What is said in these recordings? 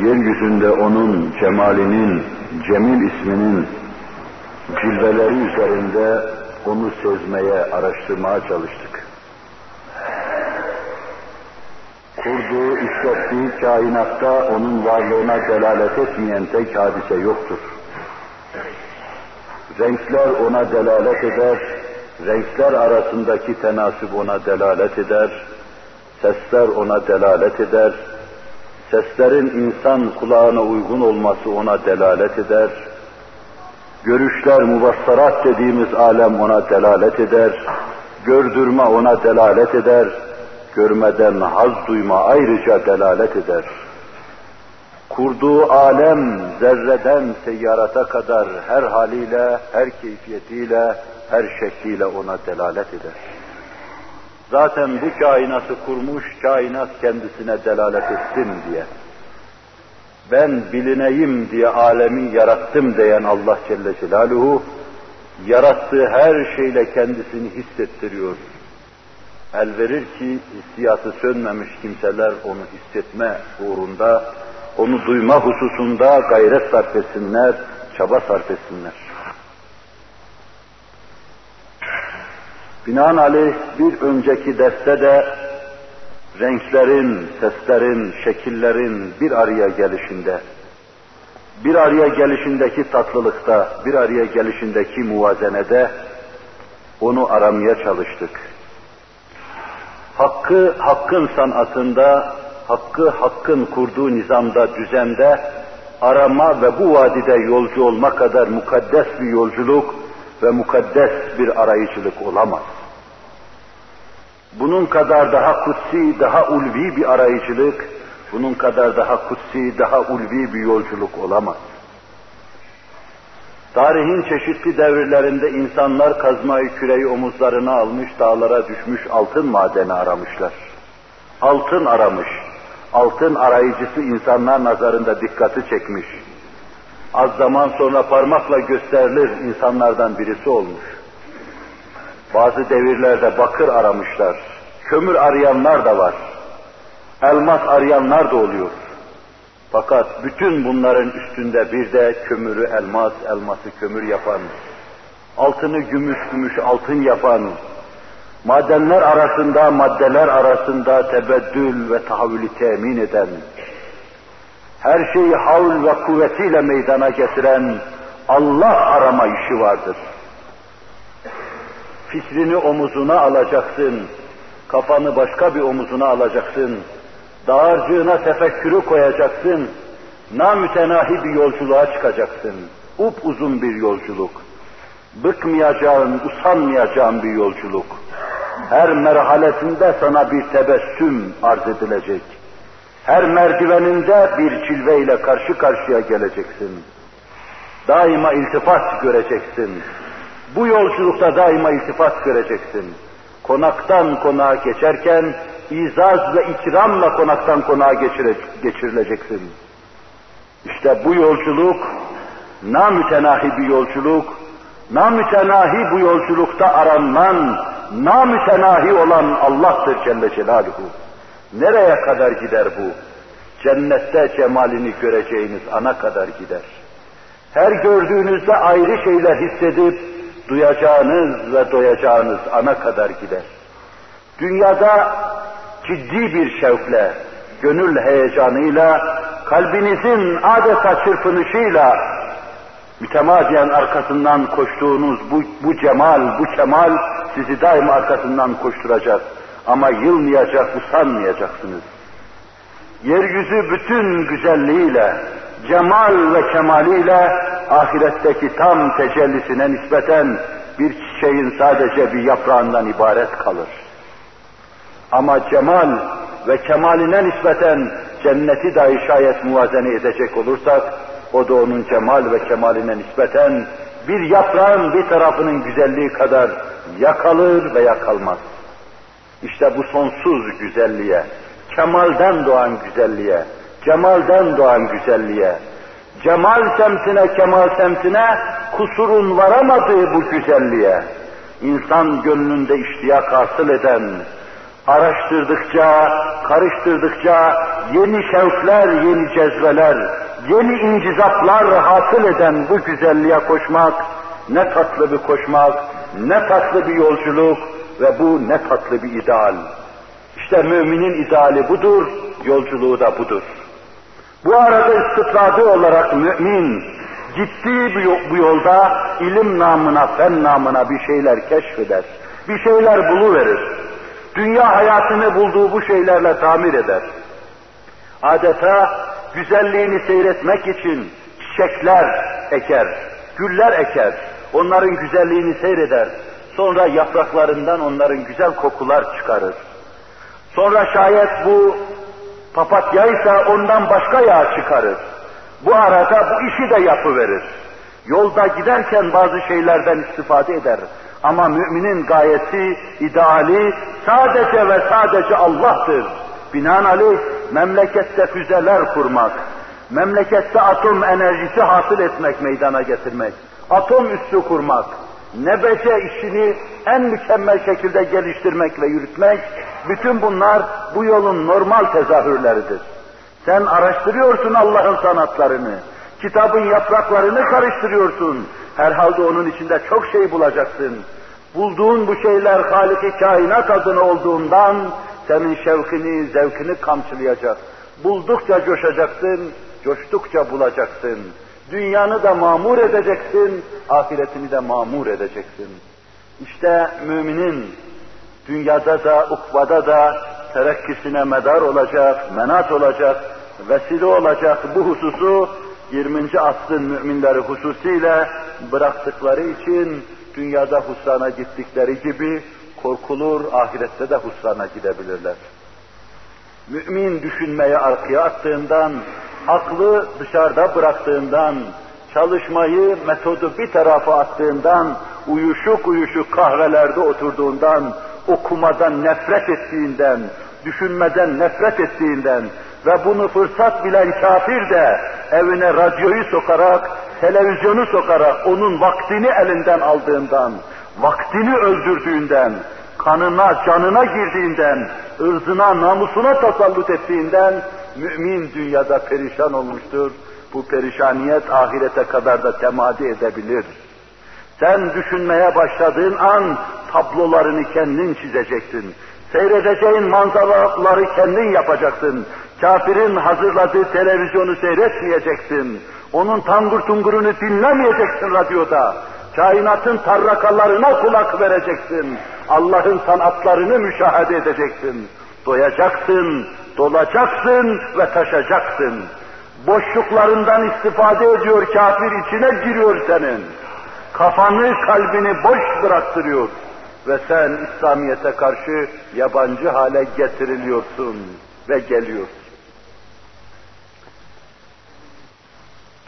yeryüzünde onun cemalinin, Cemil isminin cilveleri üzerinde onu sezmeye, araştırmaya çalıştık. Kurduğu, işlettiği kainatta onun varlığına delalet etmeyen tek hadise yoktur. Renkler ona delalet eder, renkler arasındaki tenasip ona delalet eder, sesler ona delalet eder, seslerin insan kulağına uygun olması ona delalet eder, görüşler, mubassarat dediğimiz alem ona delalet eder, gördürme ona delalet eder, görmeden haz duyma ayrıca delalet eder. Kurduğu alem zerreden seyyarata kadar her haliyle, her keyfiyetiyle, her şekliyle ona delalet eder. Zaten bu kainatı kurmuş, kainat kendisine delalet ettim diye. Ben bilineyim diye alemi yarattım diyen Allah Celle Celaluhu, yarattığı her şeyle kendisini hissettiriyor. El verir ki hissiyatı sönmemiş kimseler onu hissetme uğrunda, onu duyma hususunda gayret sarf etsinler, çaba sarf etsinler. Binaenaleyh bir önceki derste de renklerin, seslerin, şekillerin bir araya gelişinde, bir araya gelişindeki tatlılıkta, bir araya gelişindeki muvazenede onu aramaya çalıştık. Hakkı hakkın sanatında, hakkı hakkın kurduğu nizamda, düzende arama ve bu vadide yolcu olma kadar mukaddes bir yolculuk ve mukaddes bir arayıcılık olamaz. Bunun kadar daha kutsi, daha ulvi bir arayıcılık, bunun kadar daha kutsi, daha ulvi bir yolculuk olamaz. Tarihin çeşitli devirlerinde insanlar kazmayı, küreği omuzlarına almış, dağlara düşmüş altın madeni aramışlar. Altın aramış, altın arayıcısı insanlar nazarında dikkati çekmiş. Az zaman sonra parmakla gösterilir insanlardan birisi olmuş. Bazı devirlerde bakır aramışlar, kömür arayanlar da var, elmas arayanlar da oluyor. Fakat bütün bunların üstünde bir de kömürü elmas, elması kömür yapan, altını gümüş, gümüş altın yapan, madenler arasında, maddeler arasında tebeddül ve tahavvülü temin eden, her şeyi havl ve kuvvetiyle meydana getiren Allah arama işi vardır. Fikrini omuzuna alacaksın, kafanı başka bir omuzuna alacaksın, dağarcığına tefekkürü koyacaksın, namütenahi bir yolculuğa çıkacaksın. Upuzun bir yolculuk, bıkmayacağın, usanmayacağın bir yolculuk. Her merhalesinde sana bir tebessüm arz edilecek. Her merdiveninde bir cilveyle karşı karşıya geleceksin. Daima iltifat göreceksin. Bu yolculukta daima iltifat göreceksin. Konaktan konağa geçerken izaz ve ikramla konaktan konağa geçirileceksin. İşte bu yolculuk namütenahi bir yolculuk. Namütenahi bu yolculukta aranan, namütenahi olan Allah'tır Celle Celaluhu. Nereye kadar gider bu? Cennette cemalini göreceğiniz ana kadar gider. Her gördüğünüzde ayrı şeyler hissedip duyacağınız ve doyacağınız ana kadar gider. Dünyada ciddi bir şevkle, gönül heyecanıyla, kalbinizin adeta çırpınışıyla mütemadiyen arkasından koştuğunuz bu cemal, bu kemal sizi daima arkasından koşturacak. Ama yılmayacak, usanmayacaksınız. Yeryüzü bütün güzelliğiyle, cemal ve kemaliyle ahiretteki tam tecellisine nispeten bir çiçeğin sadece bir yaprağından ibaret kalır. Ama cemal ve kemaline nispeten cenneti dahi şayet muvazene edecek olursak, o da onun cemal ve kemaline nispeten bir yaprağın bir tarafının güzelliği kadar yakalır veya kalmaz. İşte bu sonsuz güzelliğe, kemalden doğan güzelliğe, cemalden doğan güzelliğe, cemal semtine, kemal semtine kusurun varamadığı bu güzelliğe, insan gönlünde iştiyak hasıl eden, araştırdıkça, karıştırdıkça yeni şevkler, yeni cezveler, yeni incizaplar hasıl eden bu güzelliğe koşmak, ne tatlı bir koşmak, ne tatlı bir yolculuk ve bu ne tatlı bir ideal. İşte müminin ideali budur, yolculuğu da budur. Bu arada istidradi olarak mümin, gittiği bu yolda ilim namına, fen namına bir şeyler keşfeder, bir şeyler buluverir. Dünya hayatını bulduğu bu şeylerle tamir eder. Adeta güzelliğini seyretmek için çiçekler eker, güller eker, onların güzelliğini seyreder. Sonra yapraklarından onların güzel kokular çıkarır. Sonra şayet bu papatyaysa ondan başka yağ çıkarır. Bu arada bu işi de yapıverir. Yolda giderken bazı şeylerden istifade eder. Ama müminin gayesi, ideali sadece ve sadece Allah'tır. Binaenaleyh memlekette füzeler kurmak, memlekette atom enerjisi hasıl etmek, meydana getirmek, atom üssü kurmak, nebece işini en mükemmel şekilde geliştirmek ve yürütmek, bütün bunlar bu yolun normal tezahürleridir. Sen araştırıyorsun Allah'ın sanatlarını, kitabın yapraklarını karıştırıyorsun, herhalde onun içinde çok şey bulacaksın. Bulduğun bu şeyler Halik-i Kainat adına olduğundan senin şevkini, zevkini kamçılayacak. Buldukça coşacaksın, coştukça bulacaksın. Dünyanı da mamur edeceksin, ahiretini de mamur edeceksin. İşte müminin dünyada da, ukbada da terakkisine medar olacak, menat olacak, vesile olacak bu hususu 20. asrın müminleri hususiyle bıraktıkları için dünyada husrana gittikleri gibi korkulur, ahirette de husrana gidebilirler. Mümin düşünmeyi arkaya attığından, aklı dışarıda bıraktığından, çalışmayı, metodu bir tarafa attığından, uyuşuk uyuşuk kahvelerde oturduğundan, okumadan nefret ettiğinden, düşünmeden nefret ettiğinden ve bunu fırsat bilen kafir de evine radyoyu sokarak, televizyonu sokarak onun vaktini elinden aldığından, vaktini öldürdüğünden, kanına, canına girdiğinden, ırzına, namusuna tasallut ettiğinden mümin dünyada perişan olmuştur. Bu perişaniyet ahirete kadar da temadi edebilir. Sen düşünmeye başladığın an tablolarını kendin çizeceksin. Seyredeceğin manzaraları kendin yapacaksın. Kafirin hazırladığı televizyonu seyretmeyeceksin. Onun tangur tungurunu dinlemeyeceksin radyoda. Kainatın tarrakalarına kulak vereceksin. Allah'ın sanatlarını müşahede edeceksin. Doyacaksın, dolacaksın ve taşacaksın. Boşluklarından istifade ediyor kafir, içine giriyor senin. Kafanı, kalbini boş bıraktırıyor ve sen İslamiyet'e karşı yabancı hale getiriliyorsun ve geliyorsun.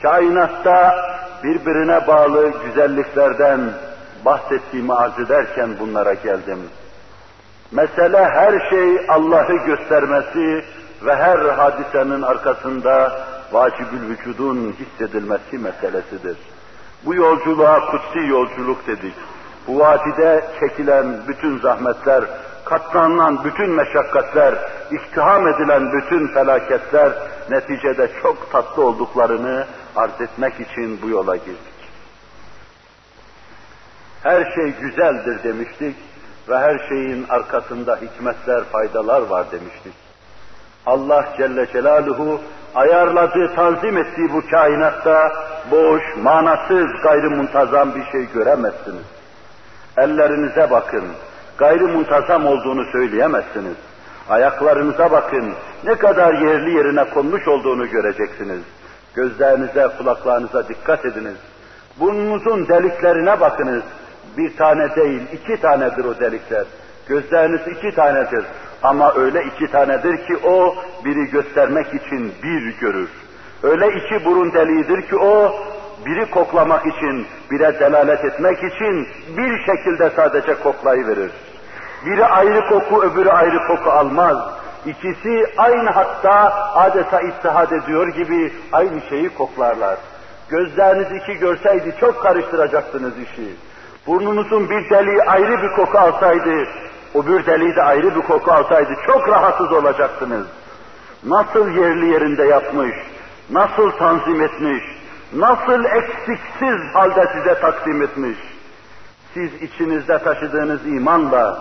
Kainatta birbirine bağlı güzelliklerden bahsettiğimi arz ederken bunlara geldim. Mesele her şey Allah'ı göstermesi ve her hadisenin arkasında vacibül vücudun hissedilmesi meselesidir. Bu yolculuğa kutsi yolculuk dedik. Bu vadide çekilen bütün zahmetler, katlanılan bütün meşakkatler, iktiham edilen bütün felaketler neticede çok tatlı olduklarını arz etmek için bu yola girdik. Her şey güzeldir demiştik ve her şeyin arkasında hikmetler, faydalar var demiştik. Allah Celle Celaluhu ayarladığı, tanzim ettiği bu kainatta boş, manasız, gayrimuntazam bir şey göremezsiniz. Ellerinize bakın, gayrimuntazam olduğunu söyleyemezsiniz. Ayaklarınıza bakın, ne kadar yerli yerine konmuş olduğunu göreceksiniz. Gözlerinize, kulaklarınıza dikkat ediniz. Burnunuzun deliklerine bakınız. Bir tane değil, iki tanedir o delikler. Gözleriniz iki tanedir. Ama öyle iki tanedir ki o biri göstermek için bir görür. Öyle iki burun deliğidir ki o biri koklamak için, bire delalet etmek için bir şekilde sadece koklayıverir. Biri ayrı koku, öbürü ayrı koku almaz. İkisi aynı hatta adeta ittihad ediyor gibi aynı şeyi koklarlar. Gözleriniz iki görseydi çok karıştıracaktınız işi. Burnunuzun bir deliği ayrı bir koku alsaydı, o bir deliği de ayrı bir koku alsaydı çok rahatsız olacaktınız. nasıl yerli yerinde yapmış, nasıl tanzim etmiş, nasıl eksiksiz halde size takdim etmiş. Siz içinizde taşıdığınız imanla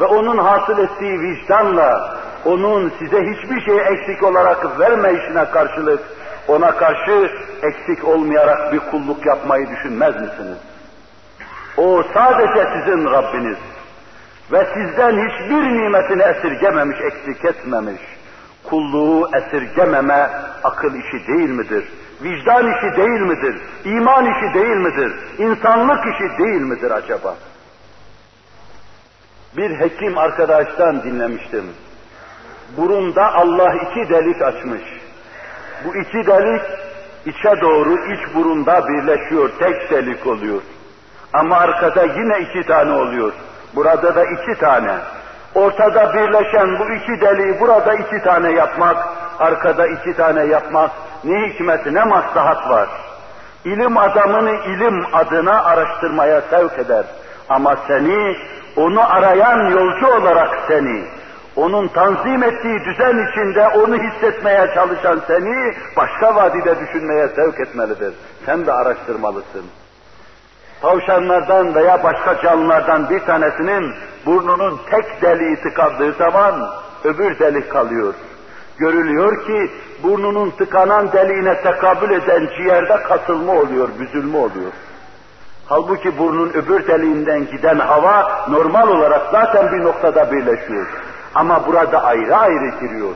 ve onun hasıl ettiği vicdanla, onun size hiçbir şey eksik olarak vermeyişine karşılık, ona karşı eksik olmayarak bir kulluk yapmayı düşünmez misiniz? O sadece sizin Rabbiniz ve sizden hiçbir nimetini esirgememiş, eksik etmemiş. Kulluğu esirgememe akıl işi değil midir? Vicdan işi değil midir? İman işi değil midir? İnsanlık işi değil midir acaba? Bir hekim arkadaştan dinlemiştim. Burunda Allah iki delik açmış. Bu iki delik içe doğru iç burunda birleşiyor, tek delik oluyor. Ama arkada yine iki tane oluyor. Burada da iki tane. Ortada birleşen bu iki deliği burada iki tane yapmak, arkada iki tane yapmak ne hikmeti, ne maslahat var? İlim adamını ilim adına araştırmaya sevk eder. Ama seni, onu arayan yolcu olarak seni, onun tanzim ettiği düzen içinde onu hissetmeye çalışan seni, başka vadide düşünmeye sevk etmelidir. Sen de araştırmalısın. Tavşanlardan veya başka canlılardan bir tanesinin burnunun tek deliği tıkandığı zaman öbür delik kalıyor. Görülüyor ki burnunun tıkanan deliğine tekabül eden ciğerde kasılma oluyor, büzülme oluyor. Halbuki burnun öbür deliğinden giden hava normal olarak zaten bir noktada birleşiyor. Ama burada ayrı ayrı giriyor.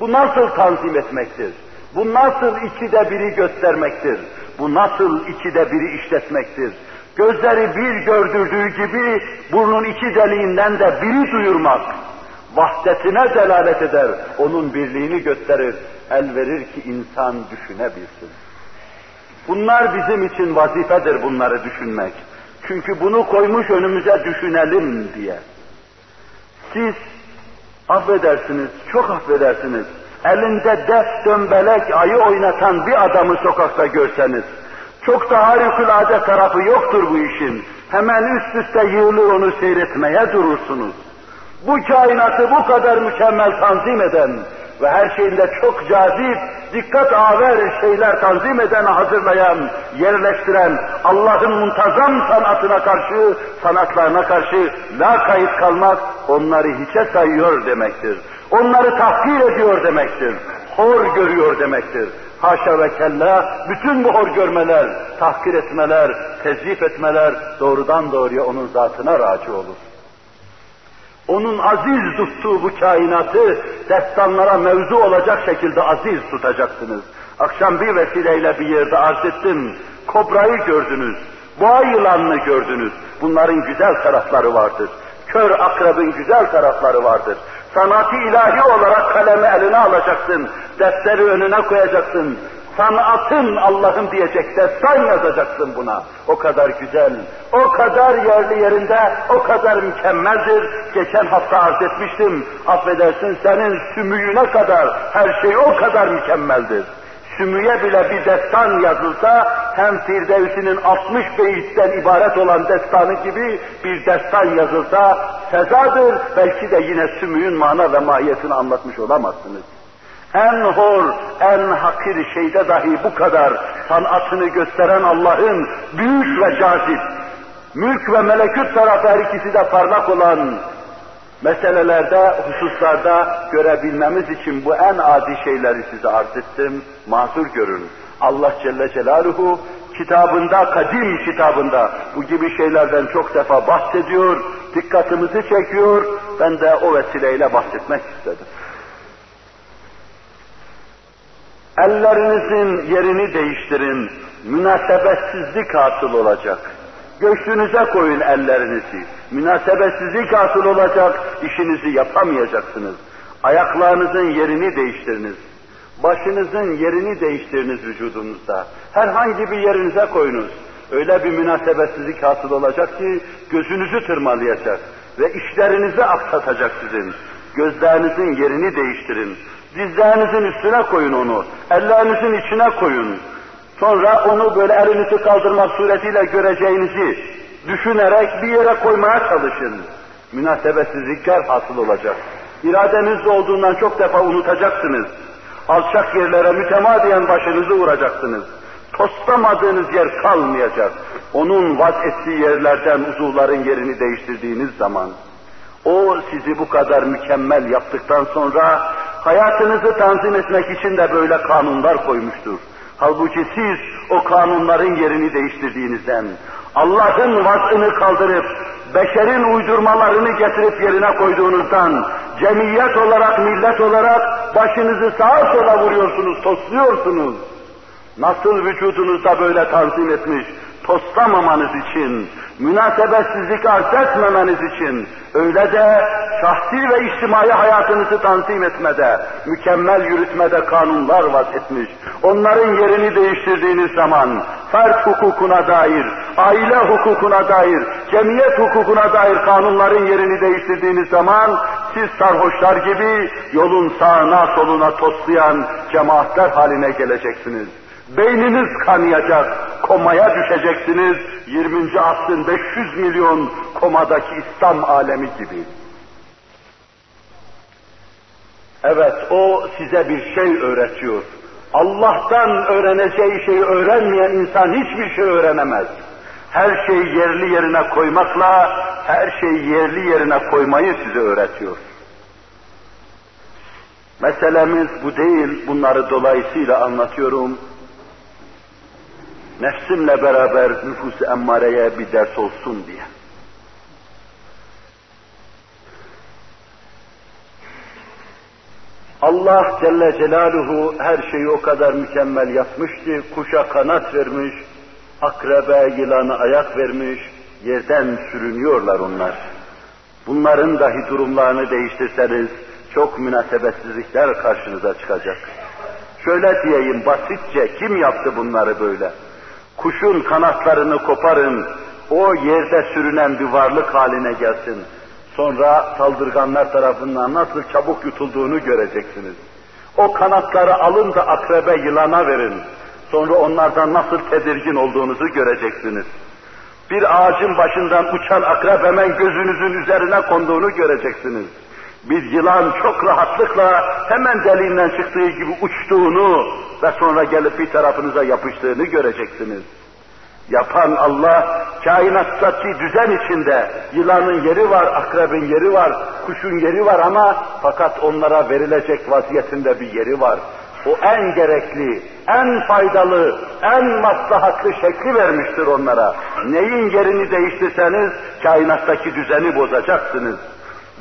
Bu nasıl tanzim etmektir? Bu nasıl ikide biri göstermektir? Bu nasıl ikide biri işletmektir? Gözleri bir gördürdüğü gibi burnun iki deliğinden de biri duyurmak, vahdetine delalet eder, onun birliğini gösterir, el verir ki insan düşünebilsin. Bunlar bizim için vazifedir, bunları düşünmek. Çünkü bunu koymuş önümüze düşünelim diye. Siz affedersiniz, çok affedersiniz, elinde def dömbelek ayı oynatan bir adamı sokakta görseniz, çok da harikulade tarafı yoktur bu işin. Hemen üst üste yığılır onu seyretmeye durursunuz. Bu kainatı bu kadar mükemmel tanzim eden ve her şeyinde çok cazip, dikkat aver şeyler tanzim eden, hazırlayan, yerleştiren Allah'ın muntazam sanatına karşı, sanatlarına karşı lakayt kalmak, onları hiçe sayıyor demektir. Onları tahkir ediyor demektir. Hor görüyor demektir. Haşa ve kella, bütün bu hor görmeler, tahkir etmeler, tezif etmeler doğrudan doğruya onun zatına raci olur. Onun aziz tuttuğu bu kainatı destanlara mevzu olacak şekilde aziz tutacaksınız. Akşam bir vesileyle bir yerde arz ettim. Kobra'yı gördünüz, boğa yılanını gördünüz. Bunların güzel tarafları vardır. Kör akrabın güzel tarafları vardır. Sanatı ilahi olarak kalemi eline alacaksın, defteri önüne koyacaksın. Sanatın Allah'ım diyecek, destan yazacaksın buna. O kadar güzel, o kadar yerli yerinde, o kadar mükemmeldir. Geçen hafta arz etmiştim, affedersin senin sümüğüne kadar her şey o kadar mükemmeldir. Sümüğe bile bir destan yazılsa, hem Firdevsi'nin 60 beyitten ibaret olan destanı gibi bir destan yazılsa sezadır, belki de yine sümüğün mana ve mahiyetini anlatmış olamazsınız. En hor, en hakir şeyde dahi bu kadar sanatını gösteren Allah'ın büyük ve cazip, mülk ve melekut tarafı her ikisi de parlak olan meselelerde, hususlarda görebilmemiz için bu en adi şeyleri size arz ettim, mazur görün. Allah Celle Celaluhu kitabında, kadim kitabında bu gibi şeylerden çok defa bahsediyor, dikkatimizi çekiyor, ben de o vesileyle bahsetmek istedim. Ellerinizin yerini değiştirin, münasebetsizlik hasıl olacak. Göğsünüze koyun ellerinizi, münasebetsizlik hasıl olacak, işinizi yapamayacaksınız. Ayaklarınızın yerini değiştiriniz, başınızın yerini değiştiriniz vücudunuzda. Herhangi bir yerinize koyunuz, öyle bir münasebetsizlik hasıl olacak ki gözünüzü tırmalayacak ve işlerinizi aksatacak sizin. Gözlerinizin yerini değiştirin, dizlerinizin üstüne koyun onu, ellerinizin içine koyun. Sonra onu böyle elinizi kaldırmak suretiyle göreceğinizi düşünerek bir yere koymaya çalışın. Münasebetsizlikler hasıl olacak. iradenizde olduğundan çok defa unutacaksınız. Alçak yerlere mütemadiyen başınızı vuracaksınız. Toslamadığınız yer kalmayacak. Onun vazettiği yerlerden uzuvların yerini değiştirdiğiniz zaman, o sizi bu kadar mükemmel yaptıktan sonra hayatınızı tanzim etmek için de böyle kanunlar koymuştur. Halbuki siz o kanunların yerini değiştirdiğinizden, Allah'ın vaz'ını kaldırıp, beşerin uydurmalarını getirip yerine koyduğunuzdan, cemiyet olarak, millet olarak başınızı sağa sola vuruyorsunuz, tosluyorsunuz. Nasıl vücudunuzda böyle tanzim etmiş, toslamamanız için, münasebetsizlik arz etmemeniz için, öyle de şahsi ve içtimai hayatınızı tanzim etmede, mükemmel yürütmede kanunlar vazetmiş. Onların yerini değiştirdiğiniz zaman, fert hukukuna dair, aile hukukuna dair, cemiyet hukukuna dair kanunların yerini değiştirdiğiniz zaman, siz sarhoşlar gibi yolun sağına soluna toslayan cemaatler haline geleceksiniz. Beyniniz kanayacak, komaya düşeceksiniz, 20. asrın 500 milyon komadaki İslam alemi gibi. Evet, o size bir şey öğretiyor. Allah'tan öğreneceği şeyi öğrenmeyen insan hiçbir şey öğrenemez. Her şeyi yerli yerine koymakla, her şeyi yerli yerine koymayı size öğretiyor. Meselemiz bu değil, bunları dolayısıyla anlatıyorum. Nefsimle beraber nüfus-u emmareye bir ders olsun diye. Allah Celle Celaluhu her şeyi o kadar mükemmel yapmış ki, kuşa kanat vermiş, akrebe yılana ayak vermiş, yerden sürünüyorlar onlar. Bunların dahi durumlarını değiştirseniz çok münasebetsizlikler karşınıza çıkacak. Şöyle diyeyim basitçe, kim yaptı bunları böyle? Kuşun kanatlarını koparın, o yerde sürünen bir varlık haline gelsin. Sonra saldırganlar tarafından nasıl çabuk yutulduğunu göreceksiniz. O kanatları alın da akrebe yılana verin. Sonra onlardan nasıl tedirgin olduğunuzu göreceksiniz. Bir ağacın başından uçan akrep hemen gözünüzün üzerine konduğunu göreceksiniz. Bir yılan çok rahatlıkla hemen deliğinden çıktığı gibi uçtuğunu ve sonra gelip bir tarafınıza yapıştığını göreceksiniz. Yapan Allah, kainattaki düzen içinde yılanın yeri var, akrebin yeri var, kuşun yeri var ama fakat onlara verilecek vaziyetinde bir yeri var. O en gerekli, en faydalı, en maslahatlı şekli vermiştir onlara. Neyin yerini değiştirseniz kainattaki düzeni bozacaksınız.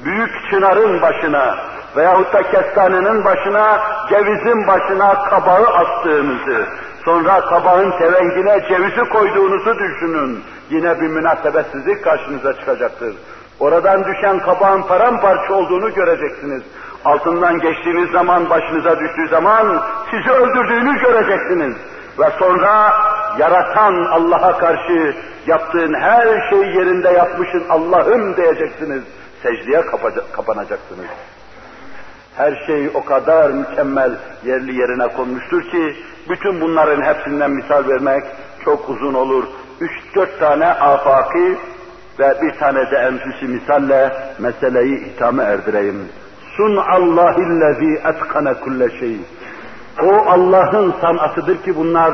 Büyük çınarın başına veyahut da kestanenin başına, cevizin başına kabağı astığınızı, sonra kabağın tevengine cevizi koyduğunuzu düşünün. Yine bir münasebetsizlik karşınıza çıkacaktır. Oradan düşen kabağın paramparça olduğunu göreceksiniz. Altından geçtiğiniz zaman, başınıza düştüğü zaman sizi öldürdüğünü göreceksiniz. Ve sonra yaratan Allah'a karşı yaptığın her şeyi yerinde yapmışsın Allah'ım diyeceksiniz. Secdeye kapanacaksınız. Her şey o kadar mükemmel yerli yerine konmuştur ki, bütün bunların hepsinden misal vermek çok uzun olur. 3-4 tane afaki ve bir tane de enfüsi misalle meseleyi itame erdireyim. Sun Allahillezî etkane kulle şey. O Allah'ın sanatıdır ki bunlar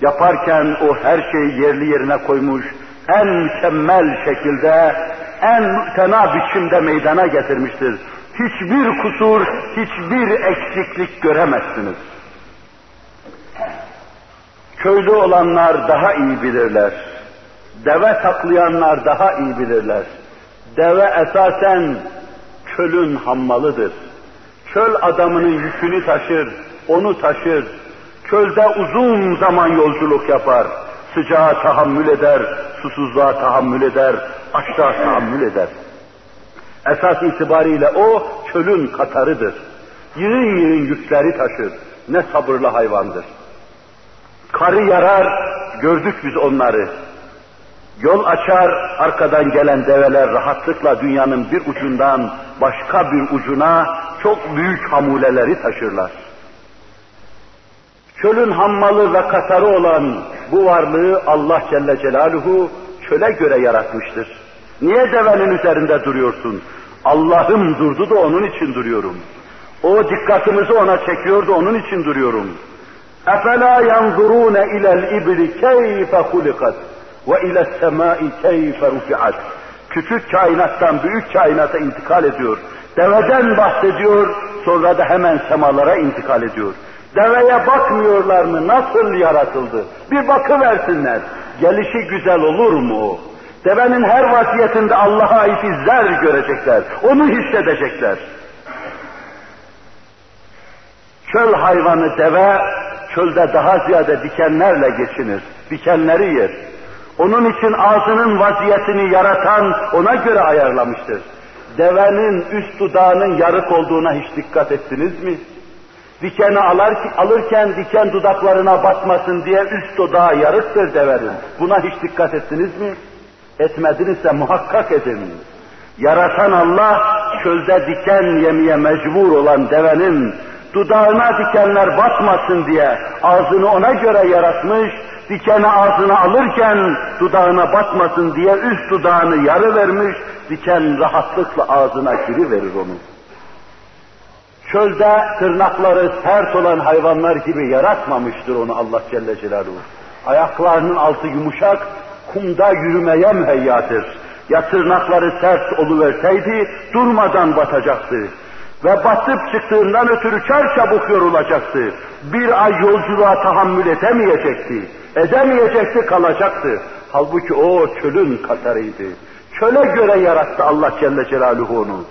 yaparken o her şeyi yerli yerine koymuş, en mükemmel şekilde, en mütena biçimde meydana getirmiştir. Hiçbir kusur, hiçbir eksiklik göremezsiniz. Köylü olanlar daha iyi bilirler. Deve taklayanlar daha iyi bilirler. Deve esasen çölün hammalıdır. Çöl adamının yükünü taşır, onu taşır. Çölde uzun zaman yolculuk yapar. Sıcağa tahammül eder, susuzluğa tahammül eder, açlığa tahammül eder. Esas itibariyle o çölün katarıdır. Yığın yığın yükleri taşır. Ne sabırlı hayvandır. Karı yarar, gördük biz onları. Yol açar, arkadan gelen develer rahatlıkla dünyanın bir ucundan başka bir ucuna çok büyük hamuleleri taşırlar. Çölün hammalı ve katarı olan bu varlığı Allah Celle Celaluhu çöle göre yaratmıştır. Niye devenin üzerinde duruyorsun? Allah'ım durdu da onun için duruyorum. O dikkatimizi ona çekiyordu, onun için duruyorum. اَفَلَا يَنْظُرُونَ اِلَى الْاِبْلِ كَيْفَ خُلِقَتْ وَاِلَى السَّمَاءِ كَيْفَ رُفِعَتْ. Küçük kainattan büyük kainata intikal ediyor. Deveden bahsediyor, sonra da hemen semalara intikal ediyor. Deveye bakmıyorlar mı? Nasıl yaratıldı? Bir bakıversinler. Gelişi güzel olur mu o? Devenin her vaziyetinde Allah'a ait izler görecekler. Onu hissedecekler. Çöl hayvanı deve, çölde daha ziyade dikenlerle geçinir. Dikenleri yer. Onun için ağzının vaziyetini yaratan ona göre ayarlamıştır. Devenin üst dudağının yarık olduğuna hiç dikkat ettiniz mi? Dikeni alırken diken dudaklarına batmasın diye üst dudağı yarıktır devenin. Buna hiç dikkat ettiniz mi? Etmedinizse muhakkak edin. Yaratan Allah, çölde diken yemeye mecbur olan devenin dudağına dikenler batmasın diye ağzını ona göre yaratmış, dikeni ağzına alırken dudağına batmasın diye üst dudağını yarıvermiş, diken rahatlıkla ağzına giriverir onu. Çölde tırnakları sert olan hayvanlar gibi yaratmamıştır onu Allah Celle Celaluhu. Ayaklarının altı yumuşak, kumda yürümeye müheyyadır. Ya tırnakları sert oluverseydi durmadan batacaktı. Ve batıp çıktığından ötürü çarçabuk yorulacaktı. Bir ay yolculuğa tahammül edemeyecekti. Edemeyecekti, kalacaktı. Halbuki o çölün katarıydı. Çöle göre yarattı Allah Celle Celaluhu onu.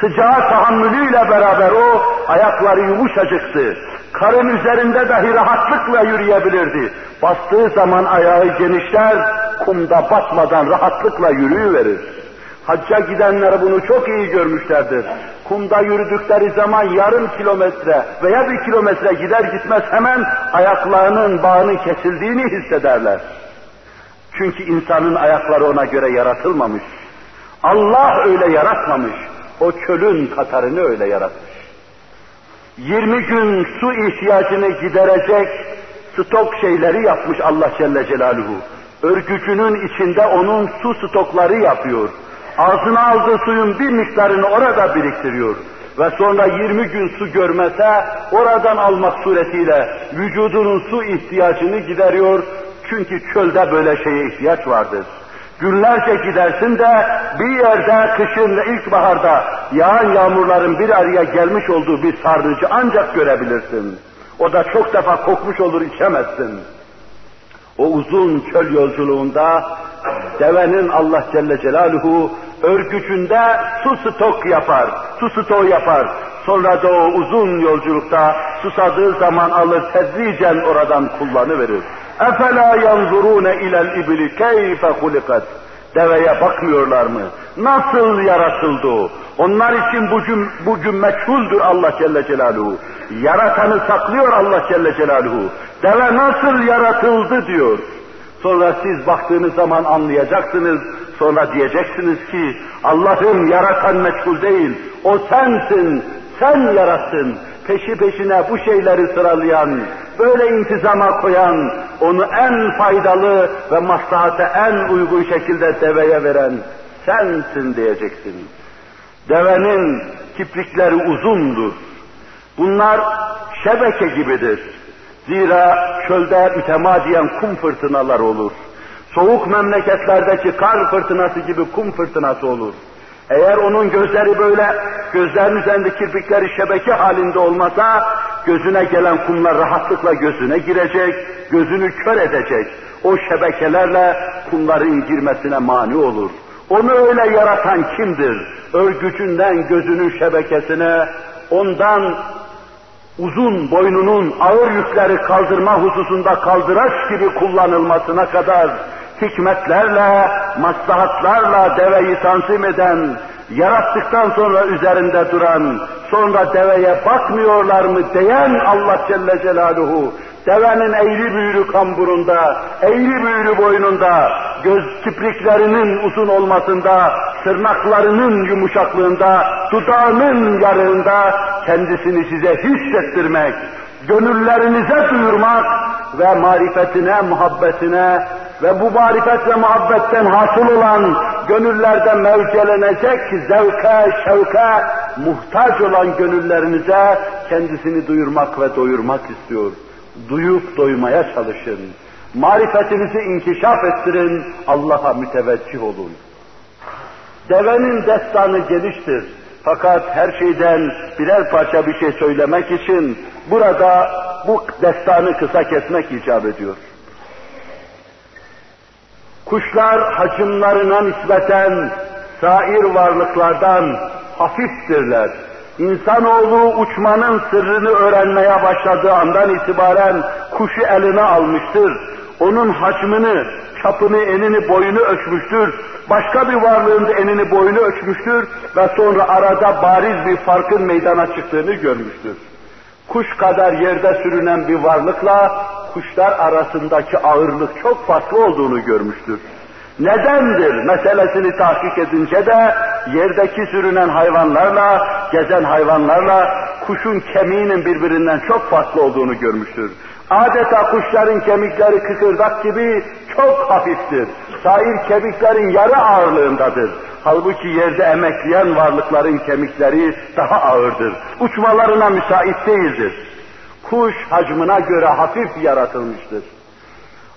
Sıcağa tahammülüyle beraber o ayakları yumuşacıktı. Karın üzerinde dahi rahatlıkla yürüyebilirdi. Bastığı zaman ayağı genişler, kumda batmadan rahatlıkla yürüyüverir. Hacca gidenler bunu çok iyi görmüşlerdir. Kumda yürüdükleri zaman yarım kilometre veya 1 kilometre gider gitmez hemen ayaklarının bağının kesildiğini hissederler. Çünkü insanın ayakları ona göre yaratılmamış. Allah öyle yaratmamış. O çölün katarını öyle yaratmış. 20 gün su ihtiyacını giderecek stok şeyleri yapmış Allah Celle Celaluhu. Örgücünün içinde onun su stokları yapıyor. Ağzına aldığı suyun bir miktarını orada biriktiriyor. Ve sonra 20 gün su görmese oradan almak suretiyle vücudunun su ihtiyacını gideriyor. Çünkü çölde böyle şeye ihtiyaç vardır. Günlerce gidersin de bir yerde kışın ve ilkbaharda yağan yağmurların bir araya gelmiş olduğu bir sarnıcı ancak görebilirsin. O da çok defa kokmuş olur, içemezsin. O uzun çöl yolculuğunda devenin Allah Celle Celaluhu örgücünde su stoğu yapar. Sonra da o uzun yolculukta susadığı zaman alır, tedricen oradan kullanıverir. اَفَلَا يَنْظُرُونَ اِلَى الْاِبْلِ كَيْفَ خُلِقَتْ. Deveye bakmıyorlar mı? Nasıl yaratıldı o? Onlar için bugün meçhuldür Allah Celle Celaluhu. Yaratanı saklıyor Allah Celle Celaluhu. Deve nasıl yaratıldı diyor. Sonra siz baktığınız zaman anlayacaksınız. Sonra diyeceksiniz ki Allah'ım yaratan meçhul değil. O sensin, sen yarattın. Peşi peşine bu şeyleri sıralayan, böyle intizama koyan, onu en faydalı ve maslahata en uygun şekilde deveye veren sensin diyeceksin. Devenin kiprikleri uzundur. Bunlar şebeke gibidir. Zira çölde mütemadiyen kum fırtınalar olur. Soğuk memleketlerdeki kar fırtınası gibi kum fırtınası olur. Eğer onun gözleri böyle, gözlerin üzerinde kirpikleri şebeke halinde olmasa, gözüne gelen kumlar rahatlıkla gözüne girecek, gözünü kör edecek. O şebekelerle kumların girmesine mani olur. Onu öyle yaratan kimdir? Örgücünden gözünün şebekesine, ondan uzun boynunun ağır yükleri kaldırma hususunda kaldıraç gibi kullanılmasına kadar hikmetlerle, maslahatlarla deveyi tanzim eden, yarattıktan sonra üzerinde duran, sonra deveye bakmıyorlar mı diyen Allah Celle Celaluhu, devenin eğri büğrü kamburunda, eğri büğrü boynunda, göz kipriklerinin uzun olmasında, tırnaklarının yumuşaklığında, dudağının yarığında kendisini size hissettirmek, gönüllerinize duyurmak ve marifetine, muhabbetine ve bu marifet ve muhabbetten hasıl olan gönüllerde mevcelenecek zevke, şevke muhtaç olan gönüllerimize kendisini duyurmak ve doyurmak istiyor. Duyup doymaya çalışın. Marifetinizi inkişaf ettirin, Allah'a müteveccih olun. Devenin destanı geniştir. Fakat her şeyden birer parça bir şey söylemek için burada bu destanı kısa kesmek icap ediyor. Kuşlar hacimlerine nispeten sair varlıklardan hafiftirler. İnsanoğlu uçmanın sırrını öğrenmeye başladığı andan itibaren kuşu eline almıştır. Onun hacmini, çapını, enini, boyunu ölçmüştür. Başka bir varlığın da enini, boyunu ölçmüştür ve sonra arada bariz bir farkın meydana çıktığını görmüştür. Kuş kadar yerde sürünen bir varlıkla kuşlar arasındaki ağırlık çok farklı olduğunu görmüştür. Nedendir meselesini tahkik edince de yerdeki sürünen hayvanlarla, gezen hayvanlarla kuşun kemiğinin birbirinden çok farklı olduğunu görmüştür. Adeta kuşların kemikleri kıkırdak gibi çok hafiftir. Sair kemiklerin yarı ağırlığındadır. Halbuki yerde emekleyen varlıkların kemikleri daha ağırdır. Uçmalarına müsait değildir. Kuş hacmına göre hafif yaratılmıştır.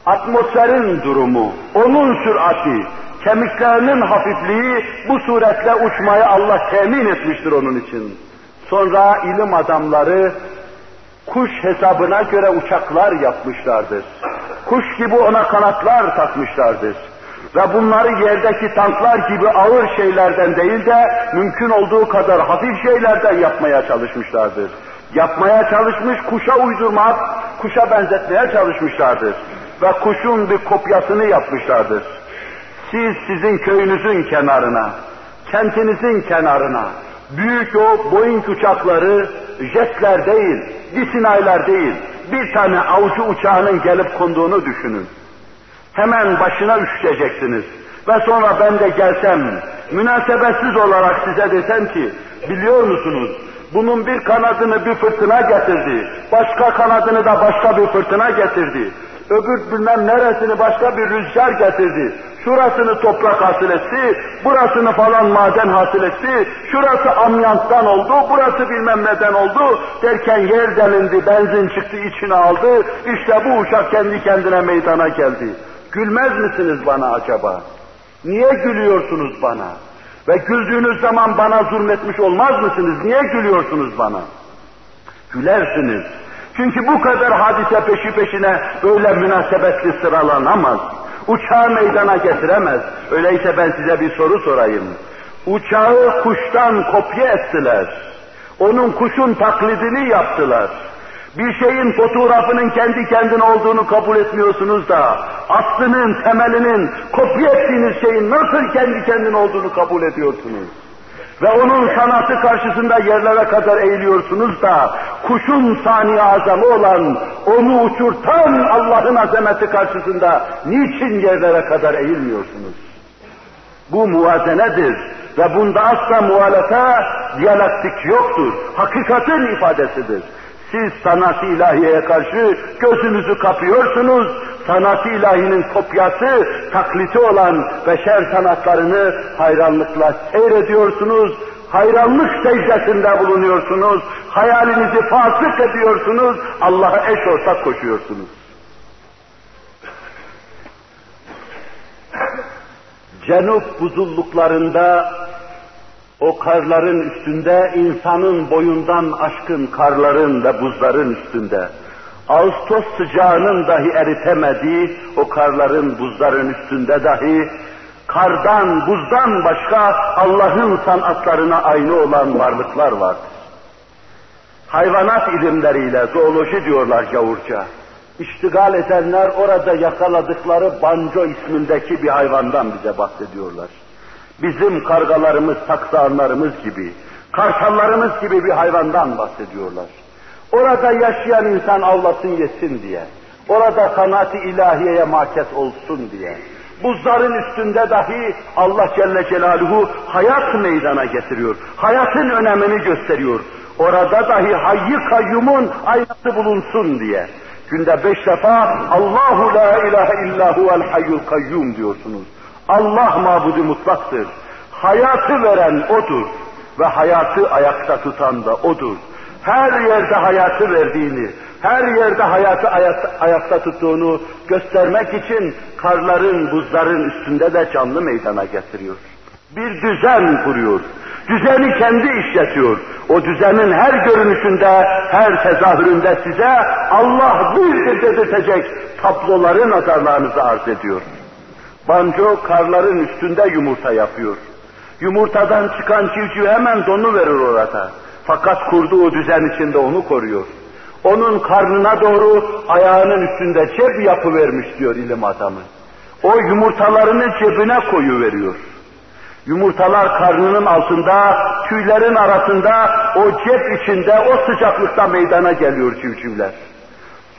Atmosferin durumu, onun sürati, kemiklerinin hafifliği bu suretle uçmayı Allah temin etmiştir onun için. Sonra ilim adamları kuş hesabına göre uçaklar yapmışlardır. Kuş gibi ona kanatlar takmışlardır. Ve bunları yerdeki tanklar gibi ağır şeylerden değil de mümkün olduğu kadar hafif şeylerden yapmaya çalışmışlardır. Yapmaya çalışmış, kuşa uydurmak, kuşa benzetmeye çalışmışlardır. Ve kuşun bir kopyasını yapmışlardır. Siz sizin köyünüzün kenarına, kentinizin kenarına, büyük o Boeing uçakları jetler değil, Disney'ler değil, bir tane avcı uçağının gelip konduğunu düşünün. Hemen başına üşüşeceksiniz. Ve sonra ben de gelsem, münasebetsiz olarak size desem ki, biliyor musunuz, bunun bir kanadını bir fırtına getirdi, başka kanadını da başka bir fırtına getirdi, öbür bilmem neresini başka bir rüzgar getirdi, şurasını toprak hasıl etti, burasını falan maden hasıl etti, şurası amyanttan oldu, burası bilmem neden oldu, derken yer delindi, benzin çıktı, içine aldı, işte bu uçak kendi kendine meydana geldi. Gülmez misiniz bana acaba? Niye gülüyorsunuz bana? Ve güldüğünüz zaman bana zulmetmiş olmaz mısınız? Niye gülüyorsunuz bana? Gülersiniz. Çünkü bu kadar hadise peşi peşine böyle münasebetli sıralanamaz. Uçağı meydana getiremez. Öyleyse ben size bir soru sorayım. Uçağı kuştan kopya ettiler. Onun kuşun taklidini yaptılar. Bir şeyin fotoğrafının kendi kendine olduğunu kabul etmiyorsunuz da, aslının, temelinin, kopya ettiğiniz şeyin nasıl kendi kendine olduğunu kabul ediyorsunuz? Ve onun sanatı karşısında yerlere kadar eğiliyorsunuz da, kuşun saniye azamı olan, onu uçurtan Allah'ın azameti karşısında niçin yerlere kadar eğilmiyorsunuz? Bu muvazenedir ve bunda asla muhalefet, diyalektik yoktur. Hakikatin ifadesidir. Siz sanat-ı ilahiyeye karşı gözünüzü kapıyorsunuz, sanat-ı ilahinin kopyası, taklidi olan beşer sanatlarını hayranlıkla seyrediyorsunuz, hayranlık secdesinde bulunuyorsunuz, hayalinizi fasık ediyorsunuz, Allah'a eş ortak koşuyorsunuz. Cenub buzulluklarında, o karların üstünde, insanın boyundan aşkın karların ve buzların üstünde, Ağustos sıcağının dahi eritemediği o karların, buzların üstünde dahi, kardan, buzdan başka Allah'ın sanatlarına aynı olan varlıklar vardır. Hayvanat ilimleriyle, zooloji diyorlar gavurca, iştigal edenler orada yakaladıkları banjo ismindeki bir hayvandan bize bahsediyorlar. Bizim kargalarımız, taksaanlarımız gibi, kartallarımız gibi bir hayvandan bahsediyorlar. Orada yaşayan insan avlasın yesin diye, orada sanat-ı ilahiyeye maket olsun diye, buzların üstünde dahi Allah Celle Celaluhu hayat meydana getiriyor, hayatın önemini gösteriyor. Orada dahi hayy-i kayyumun aynası bulunsun diye. Günde 5 defa Allahu la ilahe illa huvel hayyul kayyum diyorsunuz. Allah mabudu mutlaktır. Hayatı veren O'dur ve hayatı ayakta tutan da O'dur. Her yerde hayatı verdiğini, her yerde hayatı ayakta tuttuğunu göstermek için karların, buzların üstünde de canlı meydana getiriyor. Bir düzen kuruyor. Düzeni kendi işletiyor. O düzenin her görünüşünde, her tezahüründe size Allah birdir dedirtecek tabloları nazarlarınıza arz ediyor. Banco karların üstünde yumurta yapıyor. Yumurtadan çıkan civciv hemen donu verir orada. Fakat kurduğu düzen içinde onu koruyor. Onun karnına doğru ayağının üstünde cep yapıvermiş diyor ilim adamı. O yumurtalarını cebine koyuveriyor. Yumurtalar karnının altında, tüylerin arasında, o cep içinde, o sıcaklıkta meydana geliyor civcivler.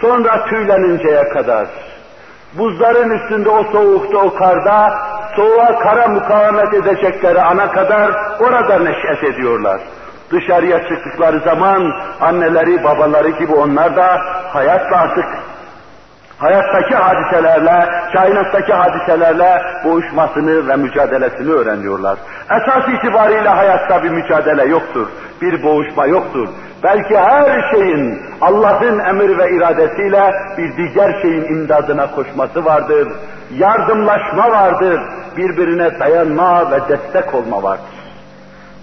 Sonra tüyleninceye kadar, buzların üstünde, o soğukta, o karda, soğuğa kara mukavemet edecekleri ana kadar orada neşet ediyorlar. Dışarıya çıktıkları zaman anneleri, babaları gibi onlar da hayatla artık, hayattaki hadiselerle, kainattaki hadiselerle boğuşmasını ve mücadelesini öğreniyorlar. Esas itibariyle hayatta bir mücadele yoktur, bir boğuşma yoktur. Belki her şeyin Allah'ın emir ve iradesiyle bir diğer şeyin imdadına koşması vardır. Yardımlaşma vardır, birbirine dayanma ve destek olma vardır.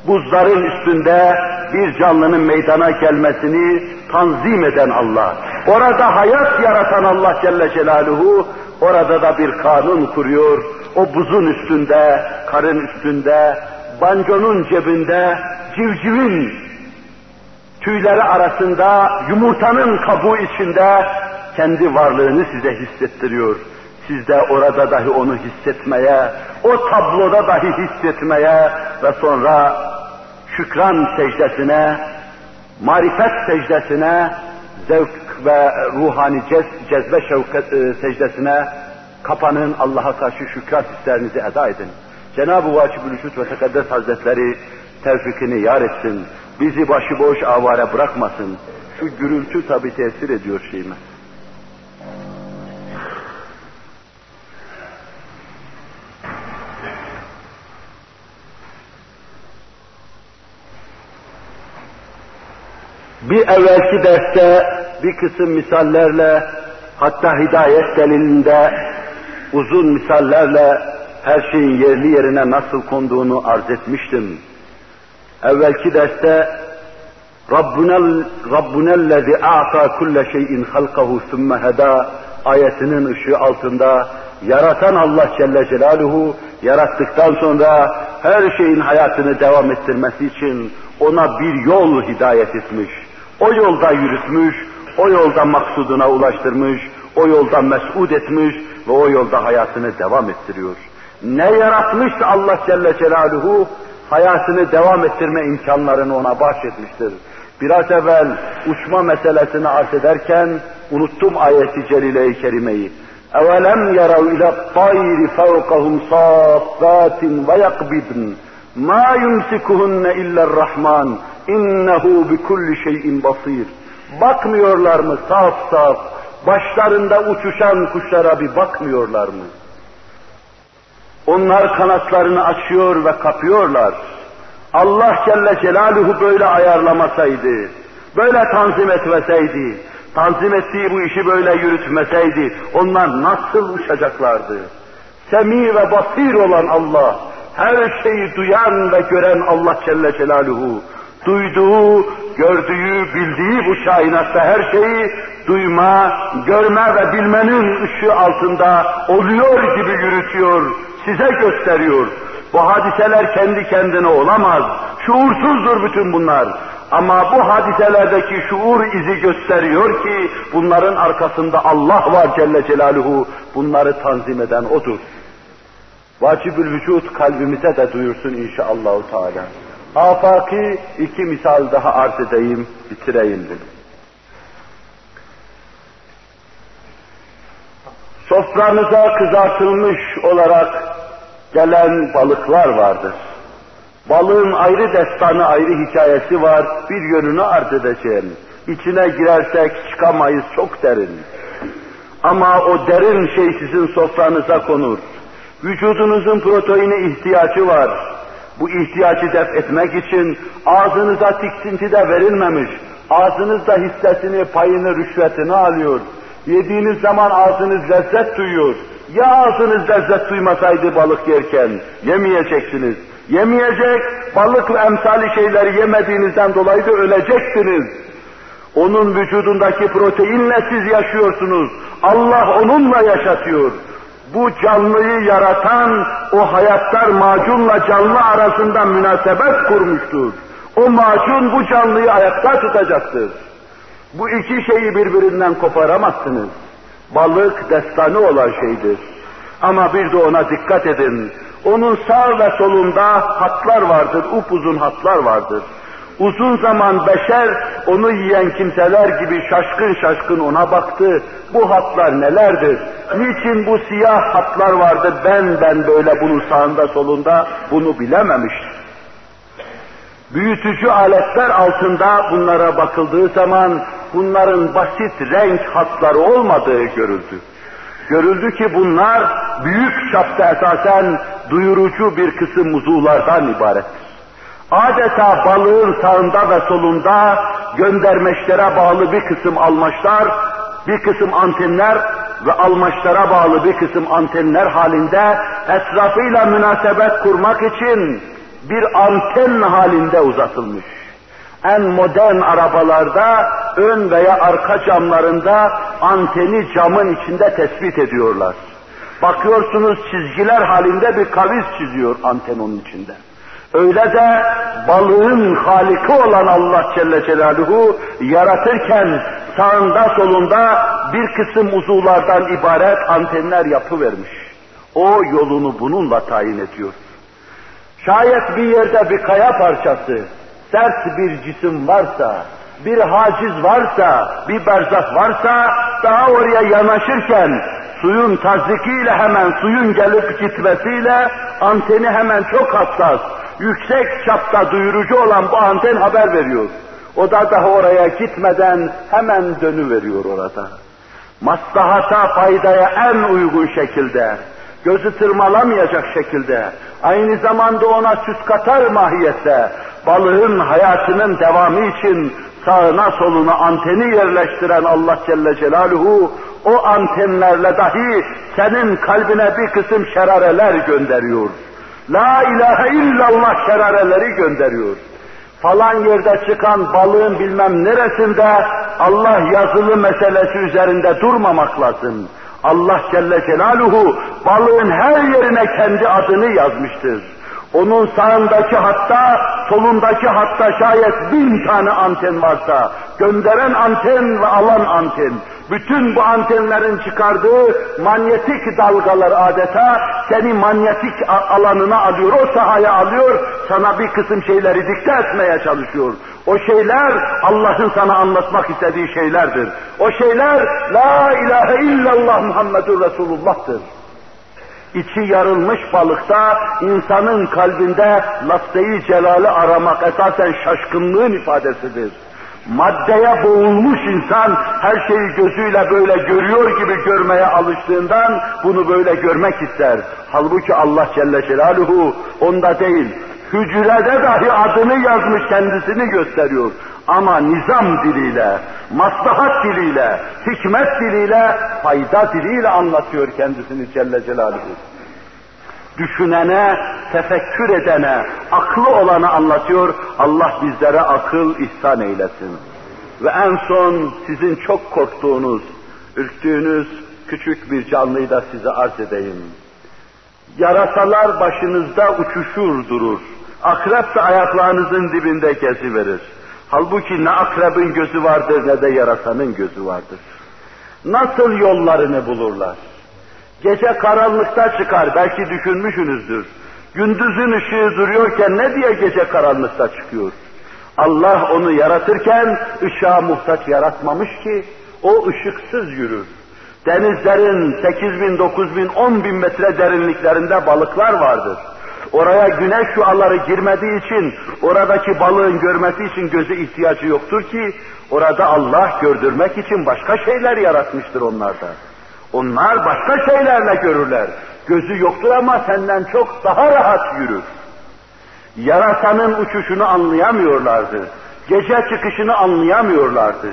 Buzların üstünde bir canlının meydana gelmesini tanzim eden Allah, orada hayat yaratan Allah Celle Celaluhu, orada da bir kanun kuruyor. O buzun üstünde, karın üstünde, banconun cebinde, civcivin tüyleri arasında, yumurtanın kabuğu içinde kendi varlığını size hissettiriyor. Siz de orada dahi onu hissetmeye, o tabloda dahi hissetmeye ve sonra şükran secdesine, marifet secdesine, zevk ve ruhani cezbe secdesine kapanın, Allah'a karşı şükran hislerinizi eda edin. Cenab-ı Vacibülüşüt ve Tekaddes Hazretleri tevfikini yar etsin, bizi başıboş avare bırakmasın. Şu gürültü tabi tesir ediyor şeyime. Bir evvelki derste bir kısım misallerle, hatta hidayet delilinde uzun misallerle her şeyin yerli yerine nasıl konduğunu arz etmiştim. Evvelki derste Rabbunellezî a'tâ kulle şeyin halkahu sümme hedâ ayetinin ışığı altında yaratan Allah Celle Celaluhu yarattıktan sonra her şeyin hayatını devam ettirmesi için ona bir yol hidayet etmiş. O yolda yürütmüş, o yolda maksuduna ulaştırmış, o yolda mes'ud etmiş ve o yolda hayatını devam ettiriyor. Ne yaratmışsa Allah Celle Celaluhu, hayatını devam ettirme imkanlarını ona bahşetmiştir. Biraz evvel uçma meselesini arz ederken unuttum ayeti celile-i kerimeyi. اَوَلَمْ يَرَوْا اِلَى الطَّيْرِ فَوْقَهُمْ صَافَّاتٍ وَيَقْبِدٍ مَا يُمْسِكُهُنَّ اِلَّا الرَّحْمَانِ İnnehu bi kulli şeyin basir. Bakmıyorlar mı saf saf başlarında uçuşan kuşlara bir bakmıyorlar mı? Onlar kanatlarını açıyor ve kapıyorlar. Allah Celle Celaluhu böyle ayarlamasaydı, böyle tanzim etmeseydi, tanzim ettiği bu işi böyle yürütmeseydi onlar nasıl uçacaklardı? Semî ve basir olan Allah, her şeyi duyan ve gören Allah Celle Celaluhu, duyduğu, gördüğü, bildiği bu kainatta her şeyi duyma, görme ve bilmenin ışığı altında oluyor gibi yürütüyor, size gösteriyor. Bu hadiseler kendi kendine olamaz. Şuursuzdur bütün bunlar. Ama bu hadiselerdeki şuur izi gösteriyor ki bunların arkasında Allah var Celle Celaluhu. Bunları tanzim eden O'dur. Vacibül vücud kalbimize de duyursun inşallahü teala. Afaki iki misal daha arz edeyim, bitireyim dedim. Sofranıza kızartılmış olarak gelen balıklar vardır. Balığın ayrı destanı, ayrı hikayesi var, bir yönünü arz edeceğim. İçine girersek çıkamayız, çok derin. Ama o derin şey sizin sofranıza konur. Vücudunuzun proteine ihtiyacı var. Bu ihtiyacı def etmek için ağzınıza tiksinti de verilmemiş. Ağzınız da hissesini, payını, rüşvetini alıyor. Yediğiniz zaman ağzınız lezzet duyuyor. Ya ağzınız lezzet duymasaydı balık yerken, yemeyeceksiniz. Yemeyecek, balık ve emsali şeyleri yemediğinizden dolayı da öleceksiniz. Onun vücudundaki proteinle siz yaşıyorsunuz. Allah onunla yaşatıyor. Bu canlıyı yaratan o hayatlar macunla canlı arasında münasebet kurmuştur. O macun bu canlıyı ayakta tutacaktır. Bu iki şeyi birbirinden koparamazsınız. Balık destanı olan şeydir. Ama bir de ona dikkat edin. Onun sağ ve solunda hatlar vardır, upuzun hatlar vardır. Uzun zaman beşer, onu yiyen kimseler gibi şaşkın şaşkın ona baktı. Bu hatlar nelerdir? Niçin bu siyah hatlar vardı, ben böyle bunun sağında solunda bunu bilememiştim. Büyütücü aletler altında bunlara bakıldığı zaman bunların basit renk hatları olmadığı görüldü. Görüldü ki bunlar büyük çapta esasen duyurucu bir kısım muzullardan ibarettir. Adeta balığın sağında ve solunda göndermeçlere bağlı bir kısım almaçlar, bir kısım antenler ve almaçlara bağlı bir kısım antenler halinde etrafıyla münasebet kurmak için bir anten halinde uzatılmış. En modern arabalarda ön veya arka camlarında anteni camın içinde tespit ediyorlar. Bakıyorsunuz çizgiler halinde bir kavis çiziyor anten onun içinde. Öyle de balığın haliki olan Allah Celle Celaluhu yaratırken sağında solunda bir kısım uzuvlardan ibaret antenler yapıvermiş. O yolunu bununla tayin ediyor. Şayet bir yerde bir kaya parçası, sert bir cisim varsa, bir haciz varsa, bir berzak varsa daha oraya yanaşırken suyun tazikiyle hemen suyun gelip gitmesiyle anteni hemen çok hassas, yüksek çapta duyurucu olan bu anten haber veriyor. O da daha oraya gitmeden hemen dönüveriyor orada. Maslahata, faydaya en uygun şekilde, gözü tırmalamayacak şekilde, aynı zamanda ona süs katar mahiyette, balığın hayatının devamı için sağına soluna anteni yerleştiren Allah Celle Celaluhu, o antenlerle dahi senin kalbine bir kısım şerareler gönderiyor. La ilahe illallah şerareleri gönderiyor. Falan yerde çıkan balığın bilmem neresinde Allah yazılı meselesi üzerinde durmamak lazım. Allah Celle Celaluhu balığın her yerine kendi adını yazmıştır. Onun sağındaki hatta, solundaki hatta şayet 1000 tane anten varsa, gönderen anten ve alan anten, bütün bu antenlerin çıkardığı manyetik dalgalar adeta seni manyetik alanına alıyor, o sahaya alıyor, sana bir kısım şeyleri dikte etmeye çalışıyor. O şeyler Allah'ın sana anlatmak istediği şeylerdir. O şeyler La ilahe illallah Muhammedur Resulullah'tır. İçi yarılmış balıkta insanın kalbinde lafze-i celali aramak esasen şaşkınlığın ifadesidir. Maddeye boğulmuş insan her şeyi gözüyle böyle görüyor gibi görmeye alıştığından bunu böyle görmek ister. Halbuki Allah Celle Celaluhu onda değil, hücrede dahi adını yazmış kendisini gösteriyor. Ama nizam diliyle, maslahat diliyle, hikmet diliyle, fayda diliyle anlatıyor kendisini Celle Celaluhu. Düşünene, tefekkür edene, aklı olana anlatıyor. Allah bizlere akıl ihsan eylesin. Ve en son sizin çok korktuğunuz, ürktüğünüz küçük bir canlıyı da size arz edeyim. Yarasalar başınızda uçuşur durur. Akrep de ayaklarınızın dibinde geziverir. Halbuki ne akrebin gözü vardır ne de yarasanın gözü vardır. Nasıl yollarını bulurlar? Gece karanlıkta çıkar, belki düşünmüşsünüzdür. Gündüzün ışığı duruyorken ne diye gece karanlıkta çıkıyor? Allah onu yaratırken ışığa muhtaç yaratmamış ki o ışıksız yürür. Denizlerin 8000, 9000, 10000 metre derinliklerinde balıklar vardır. Oraya güneş şuaları girmediği için, oradaki balığın görmesi için göze ihtiyacı yoktur ki, orada Allah gördürmek için başka şeyler yaratmıştır onlarda. Onlar başka şeylerle görürler. Gözü yoktur ama senden çok daha rahat yürür. Yarasanın uçuşunu anlayamıyorlardı. Gece çıkışını anlayamıyorlardı.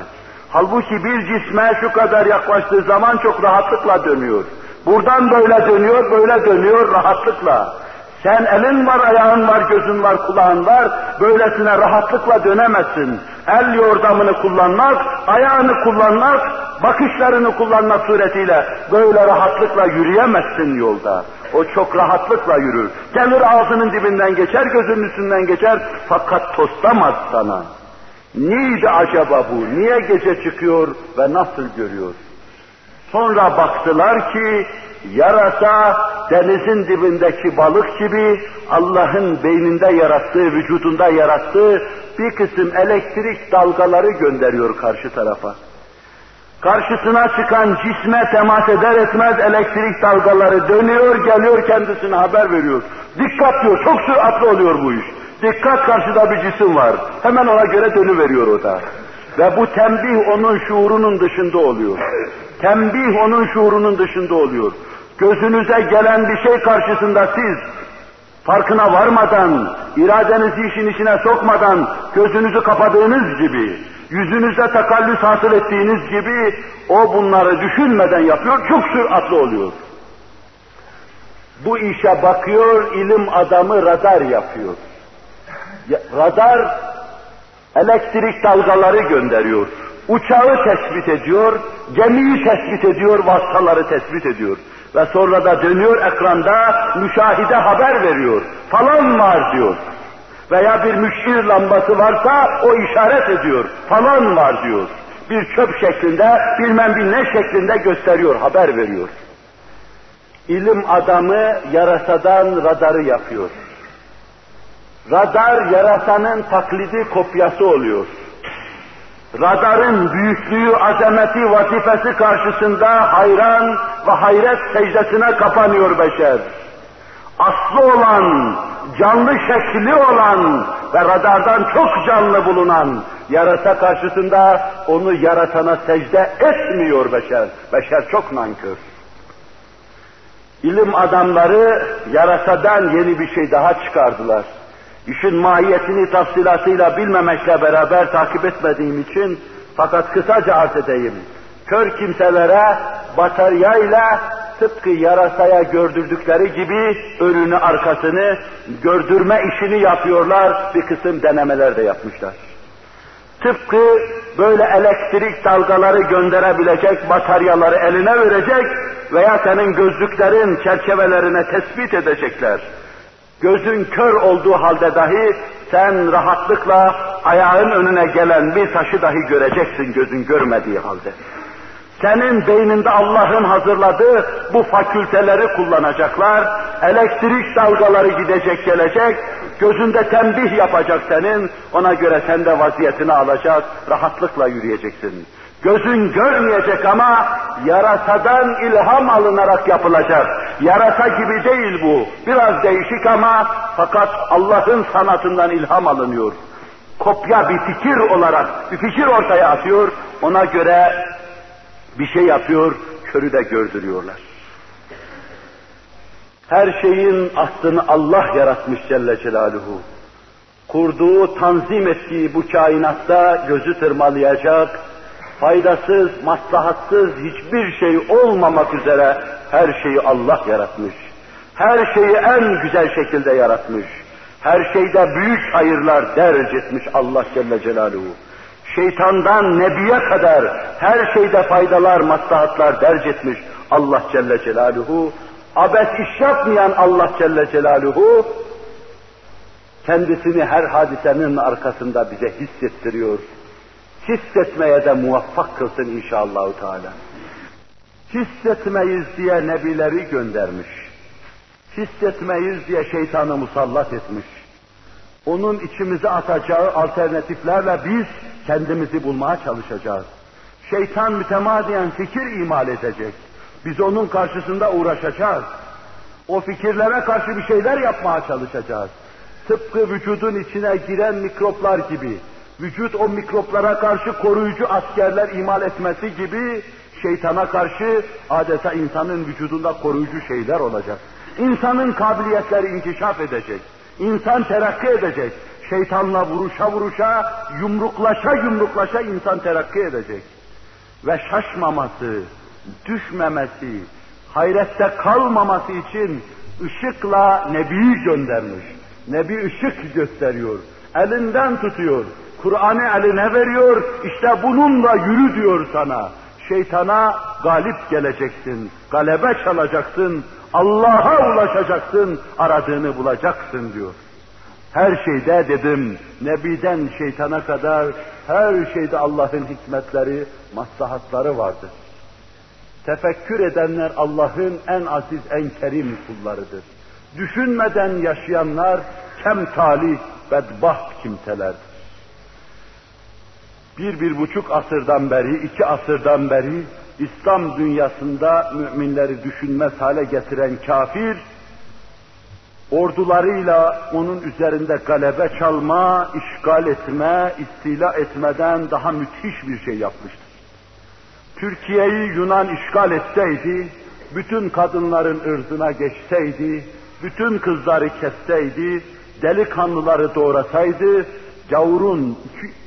Halbuki bir cisme şu kadar yaklaştığı zaman çok rahatlıkla dönüyor. Buradan böyle dönüyor, böyle dönüyor rahatlıkla. Sen elin var, ayağın var, gözün var, kulağın var, böylesine rahatlıkla dönemezsin. El yordamını kullanmak, ayağını kullanmak, bakışlarını kullanmak suretiyle böyle rahatlıkla yürüyemezsin yolda. O çok rahatlıkla yürür. Gelir ağzının dibinden geçer, gözünün üstünden geçer fakat toslamaz sana. Neydi acaba bu? Niye gece çıkıyor ve nasıl görüyor? Sonra baktılar ki yarasa denizin dibindeki balık gibi Allah'ın beyninde yarattığı, vücudunda yarattığı bir kısım elektrik dalgaları gönderiyor karşı tarafa. Karşısına çıkan cisme temas eder etmez elektrik dalgaları dönüyor, geliyor kendisine haber veriyor. Dikkat diyor, çok süratli oluyor bu iş. Dikkat, karşıda bir cisim var. Hemen ona göre dönüveriyor o da. Ve bu tembih onun şuurunun dışında oluyor. Tembih onun şuurunun dışında oluyor. Gözünüze gelen bir şey karşısında siz farkına varmadan, iradenizi işin içine sokmadan gözünüzü kapadığınız gibi, yüzünüze takallüs hasıl ettiğiniz gibi o bunları düşünmeden yapıyor, çok süratli oluyor. Bu işe bakıyor, ilim adamı radar yapıyor. Radar elektrik dalgaları gönderiyor. Uçağı tespit ediyor, gemiyi tespit ediyor, vasıtaları tespit ediyor. Ve sonra da dönüyor ekranda, müşahide haber veriyor. Falan var diyor. Veya bir müşir lambası varsa o işaret ediyor. Falan var diyor. Bir çöp şeklinde, bilmem bir ne şeklinde gösteriyor, haber veriyor. İlim adamı yarasadan radarı yapıyor. Radar yarasanın taklidi, kopyası oluyor. Radarın büyüklüğü, azameti, vazifesi karşısında hayran ve hayret secdesine kapanıyor beşer. Aslı olan, canlı şekli olan ve radardan çok canlı bulunan yarasa karşısında onu yaratana secde etmiyor beşer. Beşer çok nankör. İlim adamları yarasadan yeni bir şey daha çıkardılar. İşin mahiyetini tafsilatıyla bilmemekle beraber takip etmediğim için, fakat kısaca arz edeyim. Kör kimselere bataryayla tıpkı yarasaya gördürdükleri gibi önünü arkasını gördürme işini yapıyorlar, bir kısım denemeler de yapmışlar. Tıpkı böyle elektrik dalgaları gönderebilecek bataryaları eline verecek veya senin gözlüklerin çerçevelerine tespit edecekler. Gözün kör olduğu halde dahi sen rahatlıkla ayağın önüne gelen bir taşı dahi göreceksin gözün görmediği halde. Senin beyninde Allah'ın hazırladığı bu fakülteleri kullanacaklar, elektrik dalgaları gidecek gelecek, gözünde tembih yapacak senin, ona göre sen de vaziyetini alacak, rahatlıkla yürüyeceksin. Gözün görmeyecek ama yarasadan ilham alınarak yapılacak. Yarasa gibi değil bu. Biraz değişik ama fakat Allah'ın sanatından ilham alınıyor. Kopya bir fikir olarak, bir fikir ortaya atıyor. Ona göre bir şey yapıyor, körü de gördürüyorlar. Her şeyin aslını Allah yaratmış Celle Celaluhu. Kurduğu, tanzim ettiği bu kainatta gözü tırmalayacak, faydasız, maslahatsız hiçbir şey olmamak üzere her şeyi Allah yaratmış. Her şeyi en güzel şekilde yaratmış. Her şeyde büyük hayırlar derc etmiş Allah Celle Celaluhu. Şeytandan nebiye kadar her şeyde faydalar, maslahatlar derc etmiş Allah Celle Celaluhu. Abes iş yapmayan Allah Celle Celaluhu kendisini her hadisenin arkasında bize hissettiriyor. Hissetmeye de muvaffak kılsın inşallahu teala. Hissetmeyiz diye nebileri göndermiş. Hissetmeyiz diye şeytanı musallat etmiş. Onun içimize atacağı alternatiflerle biz kendimizi bulmaya çalışacağız. Şeytan mütemadiyen fikir imal edecek. Biz onun karşısında uğraşacağız. O fikirlere karşı bir şeyler yapmaya çalışacağız. Tıpkı vücudun içine giren mikroplar gibi, vücut o mikroplara karşı koruyucu askerler imal etmesi gibi şeytana karşı adeta insanın vücudunda koruyucu şeyler olacak. İnsanın kabiliyetleri inkişaf edecek. İnsan terakki edecek. Şeytanla vuruşa vuruşa, yumruklaşa yumruklaşa insan terakki edecek. Ve şaşmaması, düşmemesi, hayrette kalmaması için ışıkla Nebi'yi göndermiş. Nebi ışık gösteriyor, elinden tutuyor, Kur'an'ı eline veriyor, işte bununla yürü diyor sana. Şeytana galip geleceksin, galebe çalacaksın, Allah'a ulaşacaksın, aradığını bulacaksın diyor. Her şeyde dedim, Nebi'den şeytana kadar her şeyde Allah'ın hikmetleri, maslahatları vardır. Tefekkür edenler Allah'ın en aziz, en kerim kullarıdır. Düşünmeden yaşayanlar kemtalih, bedbaht kimselerdir. 1,5 asırdan beri, 2 asırdan beri İslam dünyasında müminleri düşünmez hale getiren kafir, ordularıyla onun üzerinde galebe çalma, işgal etme, istila etmeden daha müthiş bir şey yapmıştır. Türkiye'yi Yunan işgal etseydi, bütün kadınların ırzına geçseydi, bütün kızları kesseydi, delikanlıları doğrasaydı, gavurun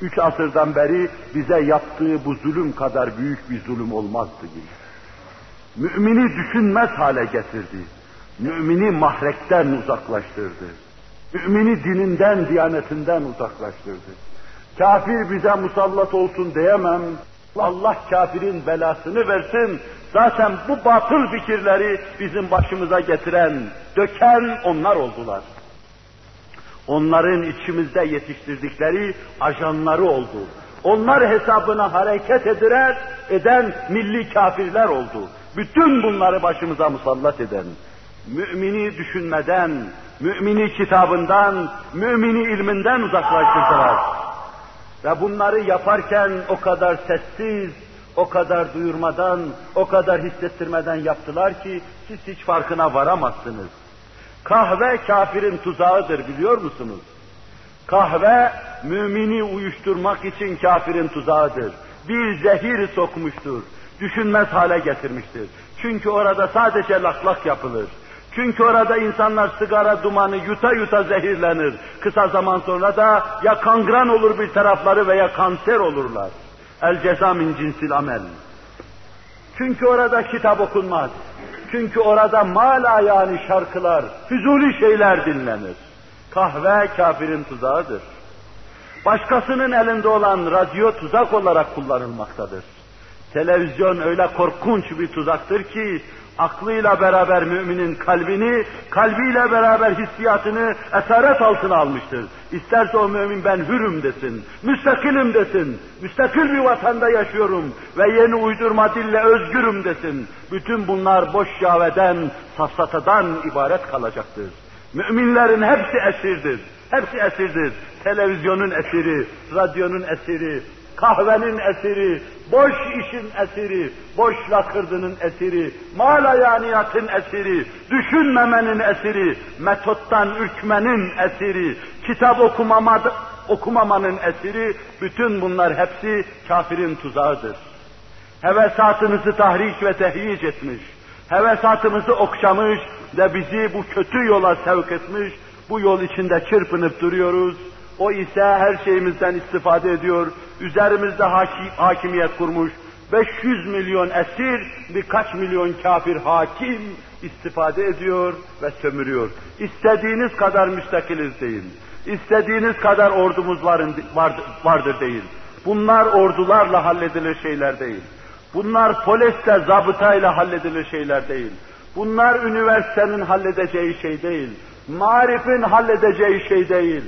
3 asırdan beri bize yaptığı bu zulüm kadar büyük bir zulüm olmazdı gibi. Mümini düşünmez hale getirdi. Mümini mahrekten uzaklaştırdı. Mümini dininden, diyanetinden uzaklaştırdı. Kafir bize musallat olsun diyemem. Allah kafirin belasını versin. Zaten bu batıl fikirleri bizim başımıza getiren, döken onlar oldular. Onların içimizde yetiştirdikleri ajanları oldu. Onlar hesabına hareket eden milli kafirler oldu. Bütün bunları başımıza musallat eden, mümini düşünmeden, mümini kitabından, mümini ilminden uzaklaştırdılar. Ve bunları yaparken o kadar sessiz, o kadar duyurmadan, o kadar hissettirmeden yaptılar ki siz hiç farkına varamazsınız. Kahve kafirin tuzağıdır biliyor musunuz? Kahve mümini uyuşturmak için kafirin tuzağıdır. Bir zehir sokmuştur, düşünmez hale getirmiştir. Çünkü orada sadece laklak yapılır. Çünkü orada insanlar sigara dumanı yuta yuta zehirlenir. Kısa zaman sonra da ya kangren olur bir tarafları veya kanser olurlar. El ceza min cinsil amel. Çünkü orada kitap okunmaz. Çünkü orada mala yani şarkılar, füzuli şeyler dinlenir. Kahve kafirin tuzağıdır. Başkasının elinde olan radyo tuzak olarak kullanılmaktadır. Televizyon öyle korkunç bir tuzaktır ki, aklıyla beraber müminin kalbini, kalbiyle beraber hissiyatını esaret altına almıştır. İsterse o mümin ben hürüm desin, müstakilim desin, müstakil bir vatanda yaşıyorum ve yeni uydurma dille özgürüm desin. Bütün bunlar boş yaveden, safsatadan ibaret kalacaktır. Müminlerin hepsi esirdir, hepsi esirdir. Televizyonun esiri, radyonun esiri, kahvenin esiri, boş işin esiri, boş lakırdının esiri, malayaniyatın esiri, düşünmemenin esiri, metottan ürkmenin esiri, kitap okumamanın esiri, bütün bunlar hepsi kafirin tuzağıdır. Hevesatımızı tahrik ve tehyic etmiş, hevesatımızı okşamış ve bizi bu kötü yola sevk etmiş, bu yol içinde çırpınıp duruyoruz. O ise her şeyimizden istifade ediyor, üzerimizde hakimiyet kurmuş, 500 milyon esir, birkaç milyon kafir hakim istifade ediyor ve sömürüyor. İstediğiniz kadar müstakiliz deyin, istediğiniz kadar ordumuz vardır deyin. Bunlar ordularla halledilir şeyler değil. Bunlar polisle, zabıtayla halledilir şeyler değil. Bunlar üniversitenin halledeceği şey değil. Marifin halledeceği şey değil.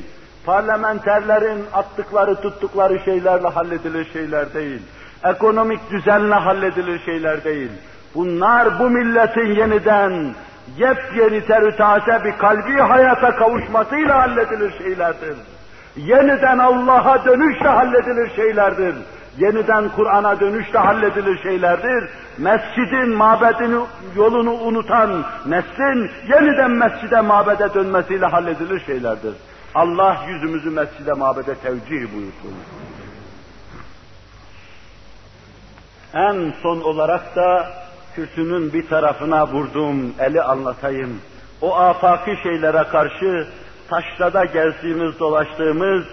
Parlamenterlerin attıkları, tuttukları şeylerle halledilir şeyler değil. Ekonomik düzenle halledilir şeyler değil. Bunlar bu milletin yeniden, yepyeni terütaze bir kalbi hayata kavuşmasıyla halledilir şeylerdir. Yeniden Allah'a dönüşle halledilir şeylerdir. Yeniden Kur'an'a dönüşle halledilir şeylerdir. Mescidin, mabedin yolunu unutan neslin yeniden mescide, mabede dönmesiyle halledilir şeylerdir. Allah yüzümüzü mescide, mabede tevcih buyursun. En son olarak da kürsünün bir tarafına vurduğum eli anlatayım. O afaki şeylere karşı taşrada gezdiğimiz, dolaştığımız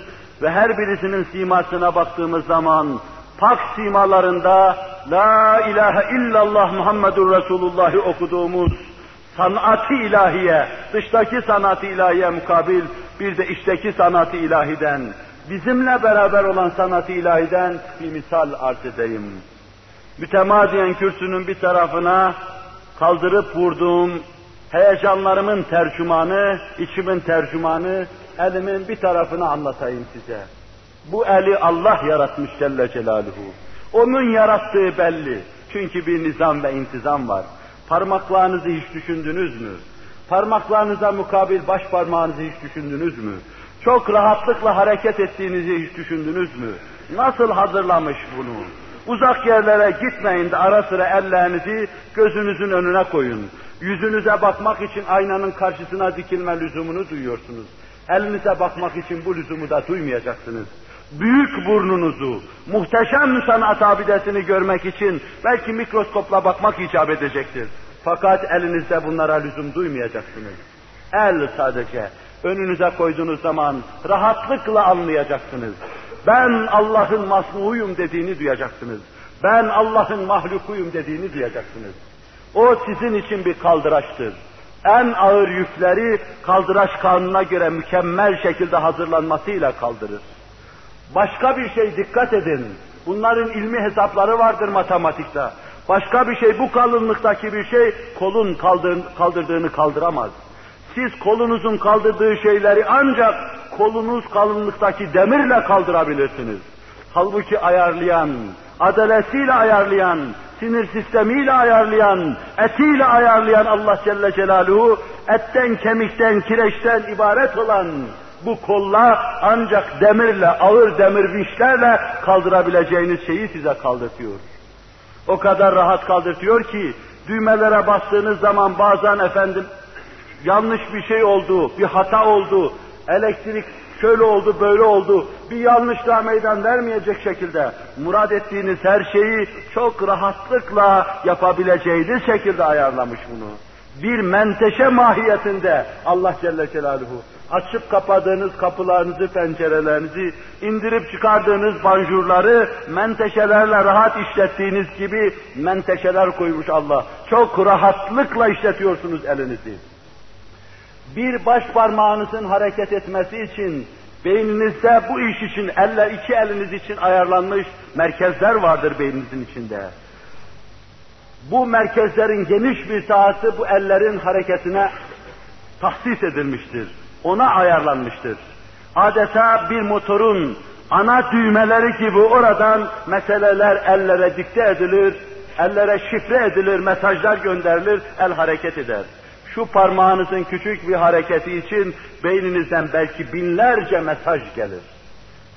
ve her birisinin simasına baktığımız zaman pak simalarında La ilahe illallah Muhammedur Resulullah'ı okuduğumuz sanat-ı ilahiye, dıştaki sanat-ı ilahiye mukabil bir de içteki sanat-ı ilahiden, bizimle beraber olan sanat-ı ilahiden bir misal arz edeyim. Mütemadiyen kürsünün bir tarafına kaldırıp vurduğum heyecanlarımın tercümanı, içimin tercümanı, elimin bir tarafını anlatayım size. Bu eli Allah yaratmış Celle Celaluhu. Onun yarattığı belli. Çünkü bir nizam ve intizam var. Parmaklarınızı hiç düşündünüz mü? Parmaklarınıza mukabil baş parmağınızı hiç düşündünüz mü? Çok rahatlıkla hareket ettiğinizi hiç düşündünüz mü? Nasıl hazırlamış bunu? Uzak yerlere gitmeyin de ara sıra ellerinizi gözünüzün önüne koyun. Yüzünüze bakmak için aynanın karşısına dikilme lüzumunu duyuyorsunuz. Elinize bakmak için bu lüzumu da duymayacaksınız. Büyük burnunuzu, muhteşem sanat abidesini görmek için belki mikroskopla bakmak icap edecektir. Fakat elinizde bunlara lüzum duymayacaksınız. El sadece önünüze koyduğunuz zaman rahatlıkla anlayacaksınız. Ben Allah'ın masnuuyum dediğini duyacaksınız. Ben Allah'ın mahlukuyum dediğini duyacaksınız. O sizin için bir kaldıraçtır. En ağır yükleri kaldıraç kanununa göre mükemmel şekilde hazırlanmasıyla kaldırır. Başka bir şey dikkat edin. Bunların ilmi hesapları vardır matematikte. Başka bir şey, bu kalınlıktaki bir şey kolun kaldırdığını kaldıramaz. Siz kolunuzun kaldırdığı şeyleri ancak kolunuz kalınlıktaki demirle kaldırabilirsiniz. Halbuki ayarlayan, adaletiyle ayarlayan, sinir sistemiyle ayarlayan, etiyle ayarlayan Allah Celle Celaluhu, etten, kemikten, kireçten ibaret olan bu kolla ancak demirle, ağır demirmişlerle kaldırabileceğiniz şeyi size kaldırtıyor. O kadar rahat kaldırtıyor ki, düğmelere bastığınız zaman bazen efendim yanlış bir şey oldu, bir hata oldu, elektrik şöyle oldu, böyle oldu, bir yanlışlığa meydan vermeyecek şekilde murad ettiğiniz her şeyi çok rahatlıkla yapabileceğiniz şekilde ayarlamış bunu. Bir menteşe mahiyetinde Allah Celle Celaluhu, açıp kapadığınız kapılarınızı, pencerelerinizi, indirip çıkardığınız banjurları menteşelerle rahat işlettiğiniz gibi menteşeler koymuş Allah. Çok rahatlıkla işletiyorsunuz elinizi. Bir baş parmağınızın hareket etmesi için beyninizde bu iş için iki eliniz için ayarlanmış merkezler vardır beyninizin içinde. Bu merkezlerin geniş bir sahası bu ellerin hareketine tahsis edilmiştir. Ona ayarlanmıştır. Adeta bir motorun ana düğmeleri gibi oradan meseleler ellere dikte edilir, ellere şifre edilir, mesajlar gönderilir, el hareket eder. Şu parmağınızın küçük bir hareketi için beyninizden belki binlerce mesaj gelir.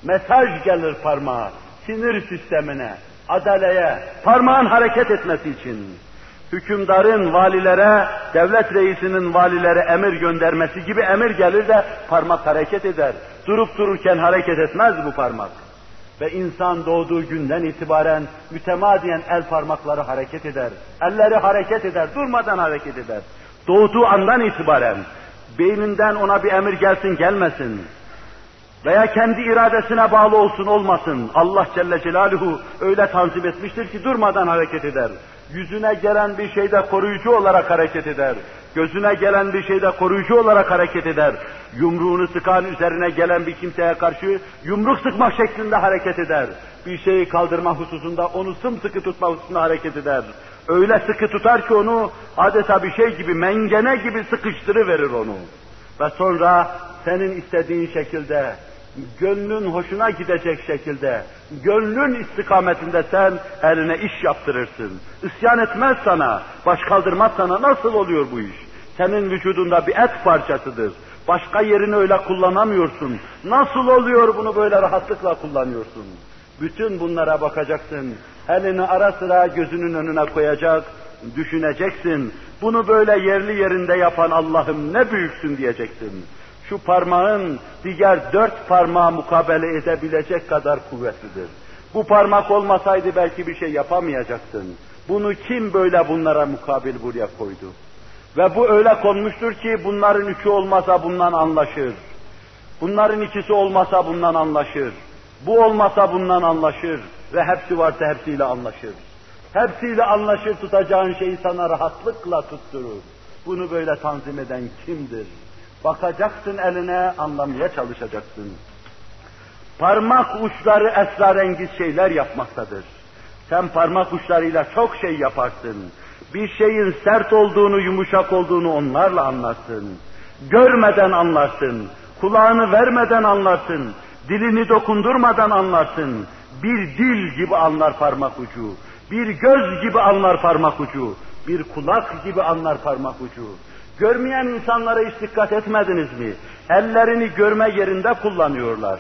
Mesaj gelir parmağa, sinir sistemine, adaleye, parmağın hareket etmesi için. Hükümdarın valilere, devlet reisinin valilere emir göndermesi gibi emir gelir de parmak hareket eder. Durup dururken hareket etmez bu parmak. Ve insan doğduğu günden itibaren mütemadiyen el parmakları hareket eder. Elleri hareket eder, durmadan hareket eder. Doğduğu andan itibaren beyninden ona bir emir gelsin gelmesin veya kendi iradesine bağlı olsun olmasın, Allah Celle Celaluhu öyle tanzim etmiştir ki durmadan hareket eder. Yüzüne gelen bir şeyde koruyucu olarak hareket eder. Gözüne gelen bir şeyde koruyucu olarak hareket eder. Yumruğunu sıkan, üzerine gelen bir kimseye karşı yumruk sıkma şeklinde hareket eder. Bir şeyi kaldırma hususunda, onu sımsıkı tutma hususunda hareket eder. Öyle sıkı tutar ki onu adeta bir şey gibi, mengene gibi sıkıştırıverir onu. Ve sonra senin istediğin şekilde, gönlün hoşuna gidecek şekilde, gönlün istikametinde sen eline iş yaptırırsın. İsyan etmez sana, baş kaldırmaz sana. Nasıl oluyor bu iş? Senin vücudunda bir et parçasıdır. Başka yerini öyle kullanamıyorsun. Nasıl oluyor bunu böyle rahatlıkla kullanıyorsun? Bütün bunlara bakacaksın. Elini ara sıra gözünün önüne koyacak, düşüneceksin. Bunu böyle yerli yerinde yapan Allah'ım ne büyüksün diyeceksin. Şu parmağın diğer 4 parmağı mukabele edebilecek kadar kuvvetlidir. Bu parmak olmasaydı belki bir şey yapamayacaktın. Bunu kim böyle bunlara mukabil buraya koydu? Ve bu öyle konmuştur ki bunların üçü olmasa bundan anlaşır. Bunların ikisi olmasa bundan anlaşır. Bu olmasa bundan anlaşır. Ve hepsi varsa hepsiyle anlaşır. Hepsiyle anlaşır, tutacağın şeyi sana rahatlıkla tutturur. Bunu böyle tanzim eden kimdir? Bakacaksın eline, anlamaya çalışacaksın. Parmak uçları esrarengiz şeyler yapmaktadır. Sen parmak uçlarıyla çok şey yaparsın. Bir şeyin sert olduğunu, yumuşak olduğunu onlarla anlarsın. Görmeden anlarsın, kulağını vermeden anlarsın, dilini dokundurmadan anlarsın. Bir dil gibi anlar parmak ucu, bir göz gibi anlar parmak ucu, bir kulak gibi anlar parmak ucu. Görmeyen insanlara hiç dikkat etmediniz mi? Ellerini görme yerinde kullanıyorlar.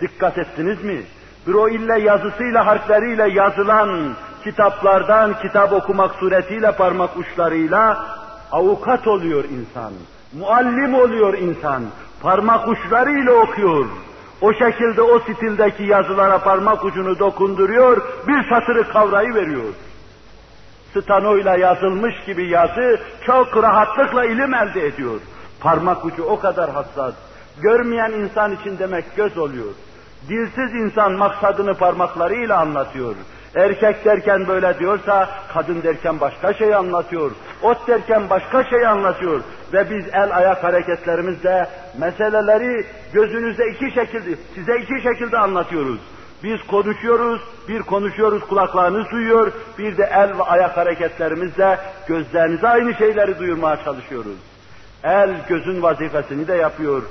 Dikkat ettiniz mi? Büro ile yazısıyla, harfleriyle yazılan kitaplardan kitap okumak suretiyle parmak uçlarıyla avukat oluyor insan. Muallim oluyor insan. Parmak uçlarıyla okuyor. O şekilde, o stildeki yazılara parmak ucunu dokunduruyor, bir satırı kavrayıveriyor. Stanoyla yazılmış gibi yazı çok rahatlıkla ilim elde ediyor. Parmak ucu o kadar hassas. Görmeyen insan için demek göz oluyor. Dilsiz insan maksadını parmaklarıyla anlatıyor. Erkek derken böyle diyorsa, kadın derken başka şey anlatıyor. Ot derken başka şey anlatıyor. Ve biz el ayak hareketlerimizle meseleleri gözünüze iki şekilde, size iki şekilde anlatıyoruz. Biz konuşuyoruz, bir konuşuyoruz kulaklarınız duyuyor, bir de el ve ayak hareketlerimizle gözlerinize aynı şeyleri duyurmaya çalışıyoruz. El gözün vazifesini de yapıyor,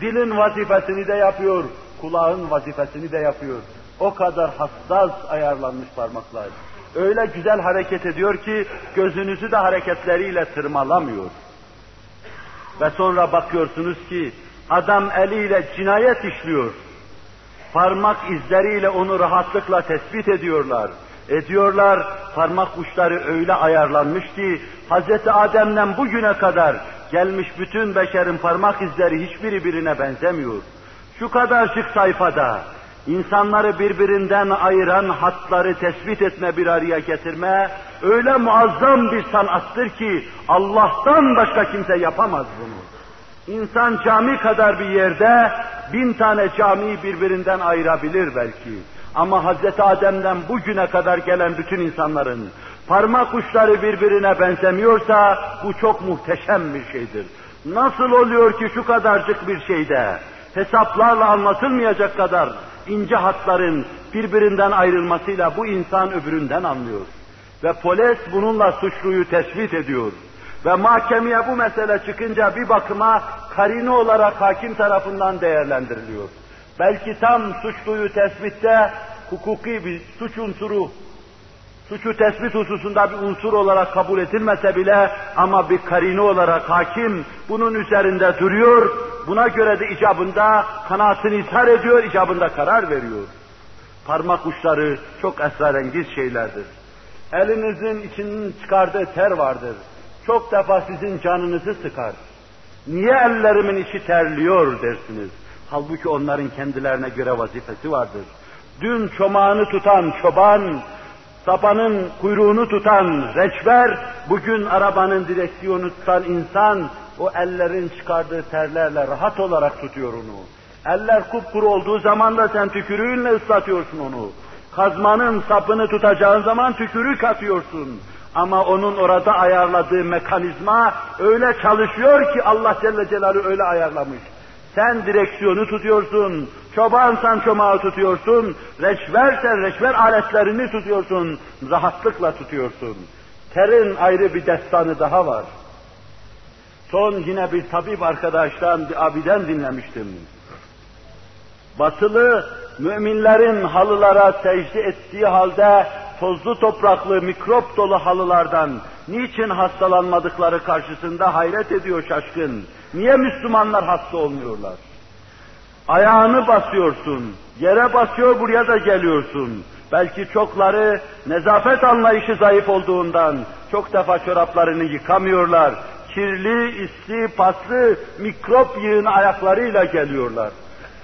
dilin vazifesini de yapıyor, kulağın vazifesini de yapıyor. O kadar hassas ayarlanmış parmaklar. Öyle güzel hareket ediyor ki gözünüzü de hareketleriyle tırmalamıyor. Ve sonra bakıyorsunuz ki adam eliyle cinayet işliyor. Parmak izleriyle onu rahatlıkla tespit ediyorlar. Parmak uçları öyle ayarlanmış ki Hz. Adem'den bugüne kadar gelmiş bütün beşerin parmak izleri hiçbiri birine benzemiyor. Şu kadarcık sayfada insanları birbirinden ayıran hatları tespit etme, bir araya getirme öyle muazzam bir sanattır ki Allah'tan başka kimse yapamaz bunu. İnsan cami kadar bir yerde 1000 tane camiyi birbirinden ayırabilir belki. Ama Hazreti Adem'den bugüne kadar gelen bütün insanların parmak uçları birbirine benzemiyorsa bu çok muhteşem bir şeydir. Nasıl oluyor ki şu kadarcık bir şeyde hesaplarla anlatılmayacak kadar ince hatların birbirinden ayrılmasıyla bu insan öbüründen anlıyor. Ve polis bununla suçluyu tespit ediyor. Ve mahkemeye bu mesele çıkınca bir bakıma karine olarak hakim tarafından değerlendiriliyor. Belki tam suçluyu tespitte hukuki bir suç unsuru, suçu tespit hususunda bir unsur olarak kabul edilmese bile ama bir karine olarak hakim bunun üzerinde duruyor, buna göre de icabında kanaatini izhar ediyor, icabında karar veriyor. Parmak uçları çok esrarengiz şeylerdir. Elinizin içinden çıkardığı ter vardır. Çok defa sizin canınızı sıkar. Niye ellerimin içi terliyor dersiniz. Halbuki onların kendilerine göre vazifesi vardır. Dün çomağını tutan çoban, sapanın kuyruğunu tutan reçber, bugün arabanın direksiyonu tutan insan, o ellerin çıkardığı terlerle rahat olarak tutuyor onu. Eller kupkuru olduğu zaman da sen tükürüğünle ıslatıyorsun onu. Kazmanın sapını tutacağın zaman tükürük atıyorsun. Ama onun orada ayarladığı mekanizma öyle çalışıyor ki Allah Celle Celaluhu öyle ayarlamış. Sen direksiyonu tutuyorsun, çobansan çomağı tutuyorsun, reçbersen reçber aletlerini tutuyorsun, rahatlıkla tutuyorsun. Terin ayrı bir destanı daha var. Son yine bir tabip arkadaştan, bir abiden dinlemiştim. Batılı müminlerin halılara secde ettiği halde tozlu topraklı, mikrop dolu halılardan niçin hastalanmadıkları karşısında hayret ediyor şaşkın. Niye Müslümanlar hasta olmuyorlar? Ayağını basıyorsun, yere basıyor buraya da geliyorsun. Belki çokları nezafet anlayışı zayıf olduğundan çok defa çoraplarını yıkamıyorlar. Kirli, isli, paslı mikrop yığını ayaklarıyla geliyorlar.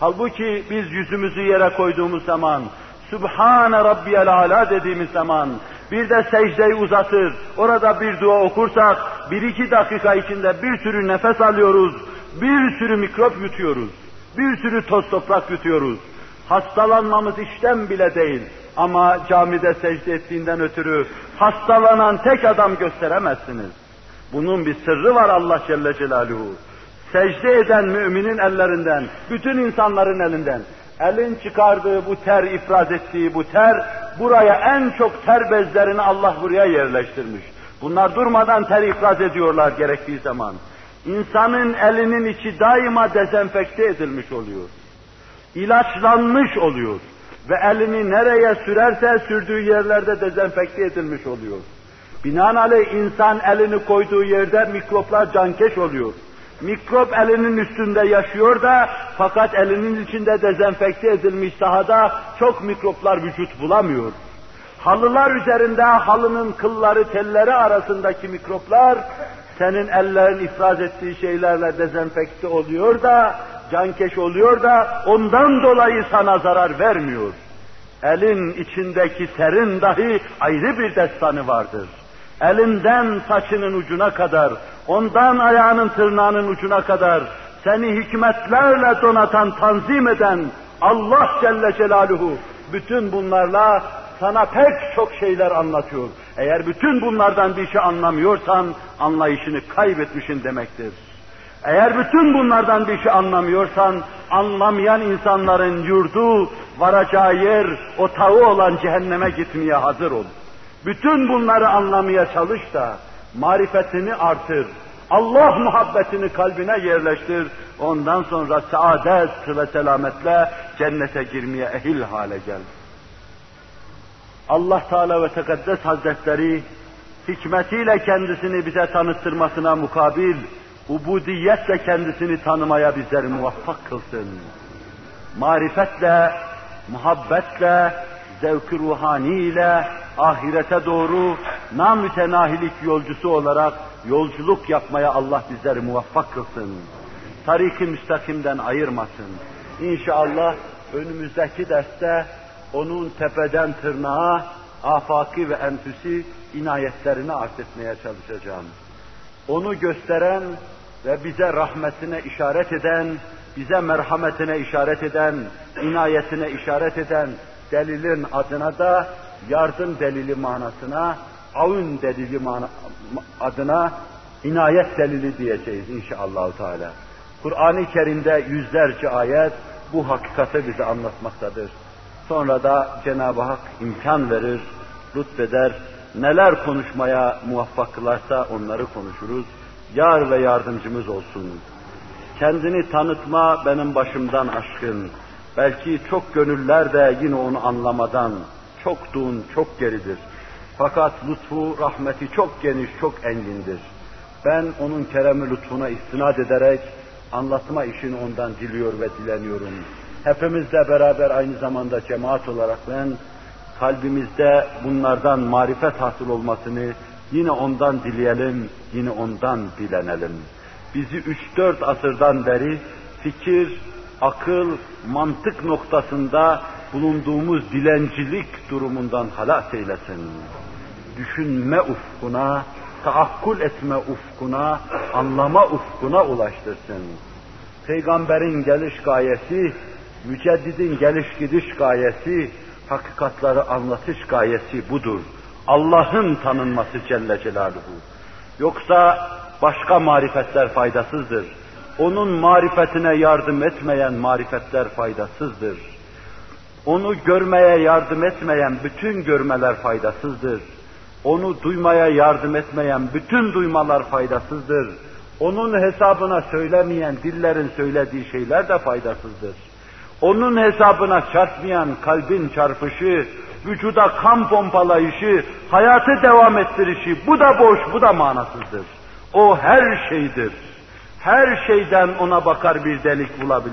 Halbuki biz yüzümüzü yere koyduğumuz zaman Sübhane Rabbiyel Ala dediğimiz zaman, bir de secdeyi uzatır, orada bir dua okursak, bir iki dakika içinde bir sürü nefes alıyoruz, bir sürü mikrop yutuyoruz, bir sürü toz toprak yutuyoruz. Hastalanmamız işten bile değil ama camide secde ettiğinden ötürü hastalanan tek adam gösteremezsiniz. Bunun bir sırrı var Allah Celle Celaluhu. Secde eden müminin ellerinden, bütün insanların elinden, elin çıkardığı bu ter, ifraz ettiği bu ter, buraya en çok ter bezlerini Allah buraya yerleştirmiş. Bunlar durmadan ter ifraz ediyorlar gerektiği zaman. İnsanın elinin içi daima dezenfekte edilmiş oluyor. İlaçlanmış oluyor. Ve elini nereye sürerse sürdüğü yerlerde dezenfekte edilmiş oluyor. Binaenaleyh insan elini koyduğu yerde mikroplar cankeş oluyor. Mikrop elinin üstünde yaşıyor da fakat elinin içinde dezenfekte edilmiş sahada çok mikroplar vücut bulamıyor. Halılar üzerinde halının kılları telleri arasındaki mikroplar senin ellerin ifraz ettiği şeylerle dezenfekte oluyor da cankeş oluyor da ondan dolayı sana zarar vermiyor. Elin içindeki terin dahi ayrı bir destanı vardır. Elinden saçının ucuna kadar, ondan ayağının tırnağının ucuna kadar seni hikmetlerle donatan, tanzim eden Allah Celle Celaluhu bütün bunlarla sana pek çok şeyler anlatıyor. Eğer bütün bunlardan bir şey anlamıyorsan anlayışını kaybetmişsin demektir. Eğer bütün bunlardan bir şey anlamıyorsan anlamayan insanların yurdu, varacağı yer, otağı olan cehenneme gitmeye hazır ol. Bütün bunları anlamaya çalış da marifetini artır. Allah muhabbetini kalbine yerleştir. Ondan sonra saadet ve selametle cennete girmeye ehil hale gel. Allah Teala ve Tekaddes Hazretleri hikmetiyle kendisini bize tanıttırmasına mukabil ubudiyetle kendisini tanımaya bizleri muvaffak kılsın. Marifetle, muhabbetle, zevk-i ruhaniyle ahirete doğru namütenahilik yolcusu olarak yolculuk yapmaya Allah bizleri muvaffak kılsın. Tarik-i müstakimden ayırmasın. İnşallah önümüzdeki derste onun tepeden tırnağa afaki ve enfüsi inayetlerini arz etmeye çalışacağım. Onu gösteren ve bize rahmetine işaret eden, bize merhametine işaret eden, inayetine işaret eden delilin adına da yardım delili manasına, avun delili adına inayet delili diyeceğiz inşallah Teala. Kur'an-ı Kerim'de yüzlerce ayet bu hakikati bize anlatmaktadır. Sonra da Cenab-ı Hak imkan verir, lütfeder, neler konuşmaya muvaffak kılarsa onları konuşuruz. Yar ve yardımcımız olsun. Kendini tanıtma benim başımdan aşkın. Belki çok gönüller de yine onu anlamadan çok duğun, çok geridir. Fakat lütfu, rahmeti çok geniş, çok engindir. Ben onun keremi lütfuna istinad ederek anlatma işini ondan diliyor ve dileniyorum. Hepimizle beraber aynı zamanda cemaat olarak ben kalbimizde bunlardan marifet hasıl olmasını yine ondan dileyelim, yine ondan bilenelim. Bizi 3-4 asırdan beri fikir, akıl, mantık noktasında bulunduğumuz dilencilik durumundan halas eylesin. Düşünme ufkuna, taakkul etme ufkuna, anlama ufkuna ulaştırsın. Peygamberin geliş gayesi, müceddidin geliş gidiş gayesi, hakikatları anlatış gayesi budur. Allah'ın tanınması Celle Celaluhu. Yoksa başka marifetler faydasızdır. Onun marifetine yardım etmeyen marifetler faydasızdır. Onu görmeye yardım etmeyen bütün görmeler faydasızdır. Onu duymaya yardım etmeyen bütün duymalar faydasızdır. Onun hesabına söylemeyen dillerin söylediği şeyler de faydasızdır. Onun hesabına çarpmayan kalbin çarpışı, vücuda kan pompalayışı, hayatı devam ettirişi, bu da boş, bu da manasızdır. O her şeydir. Her şeyden ona bakar bir delik bulabilir.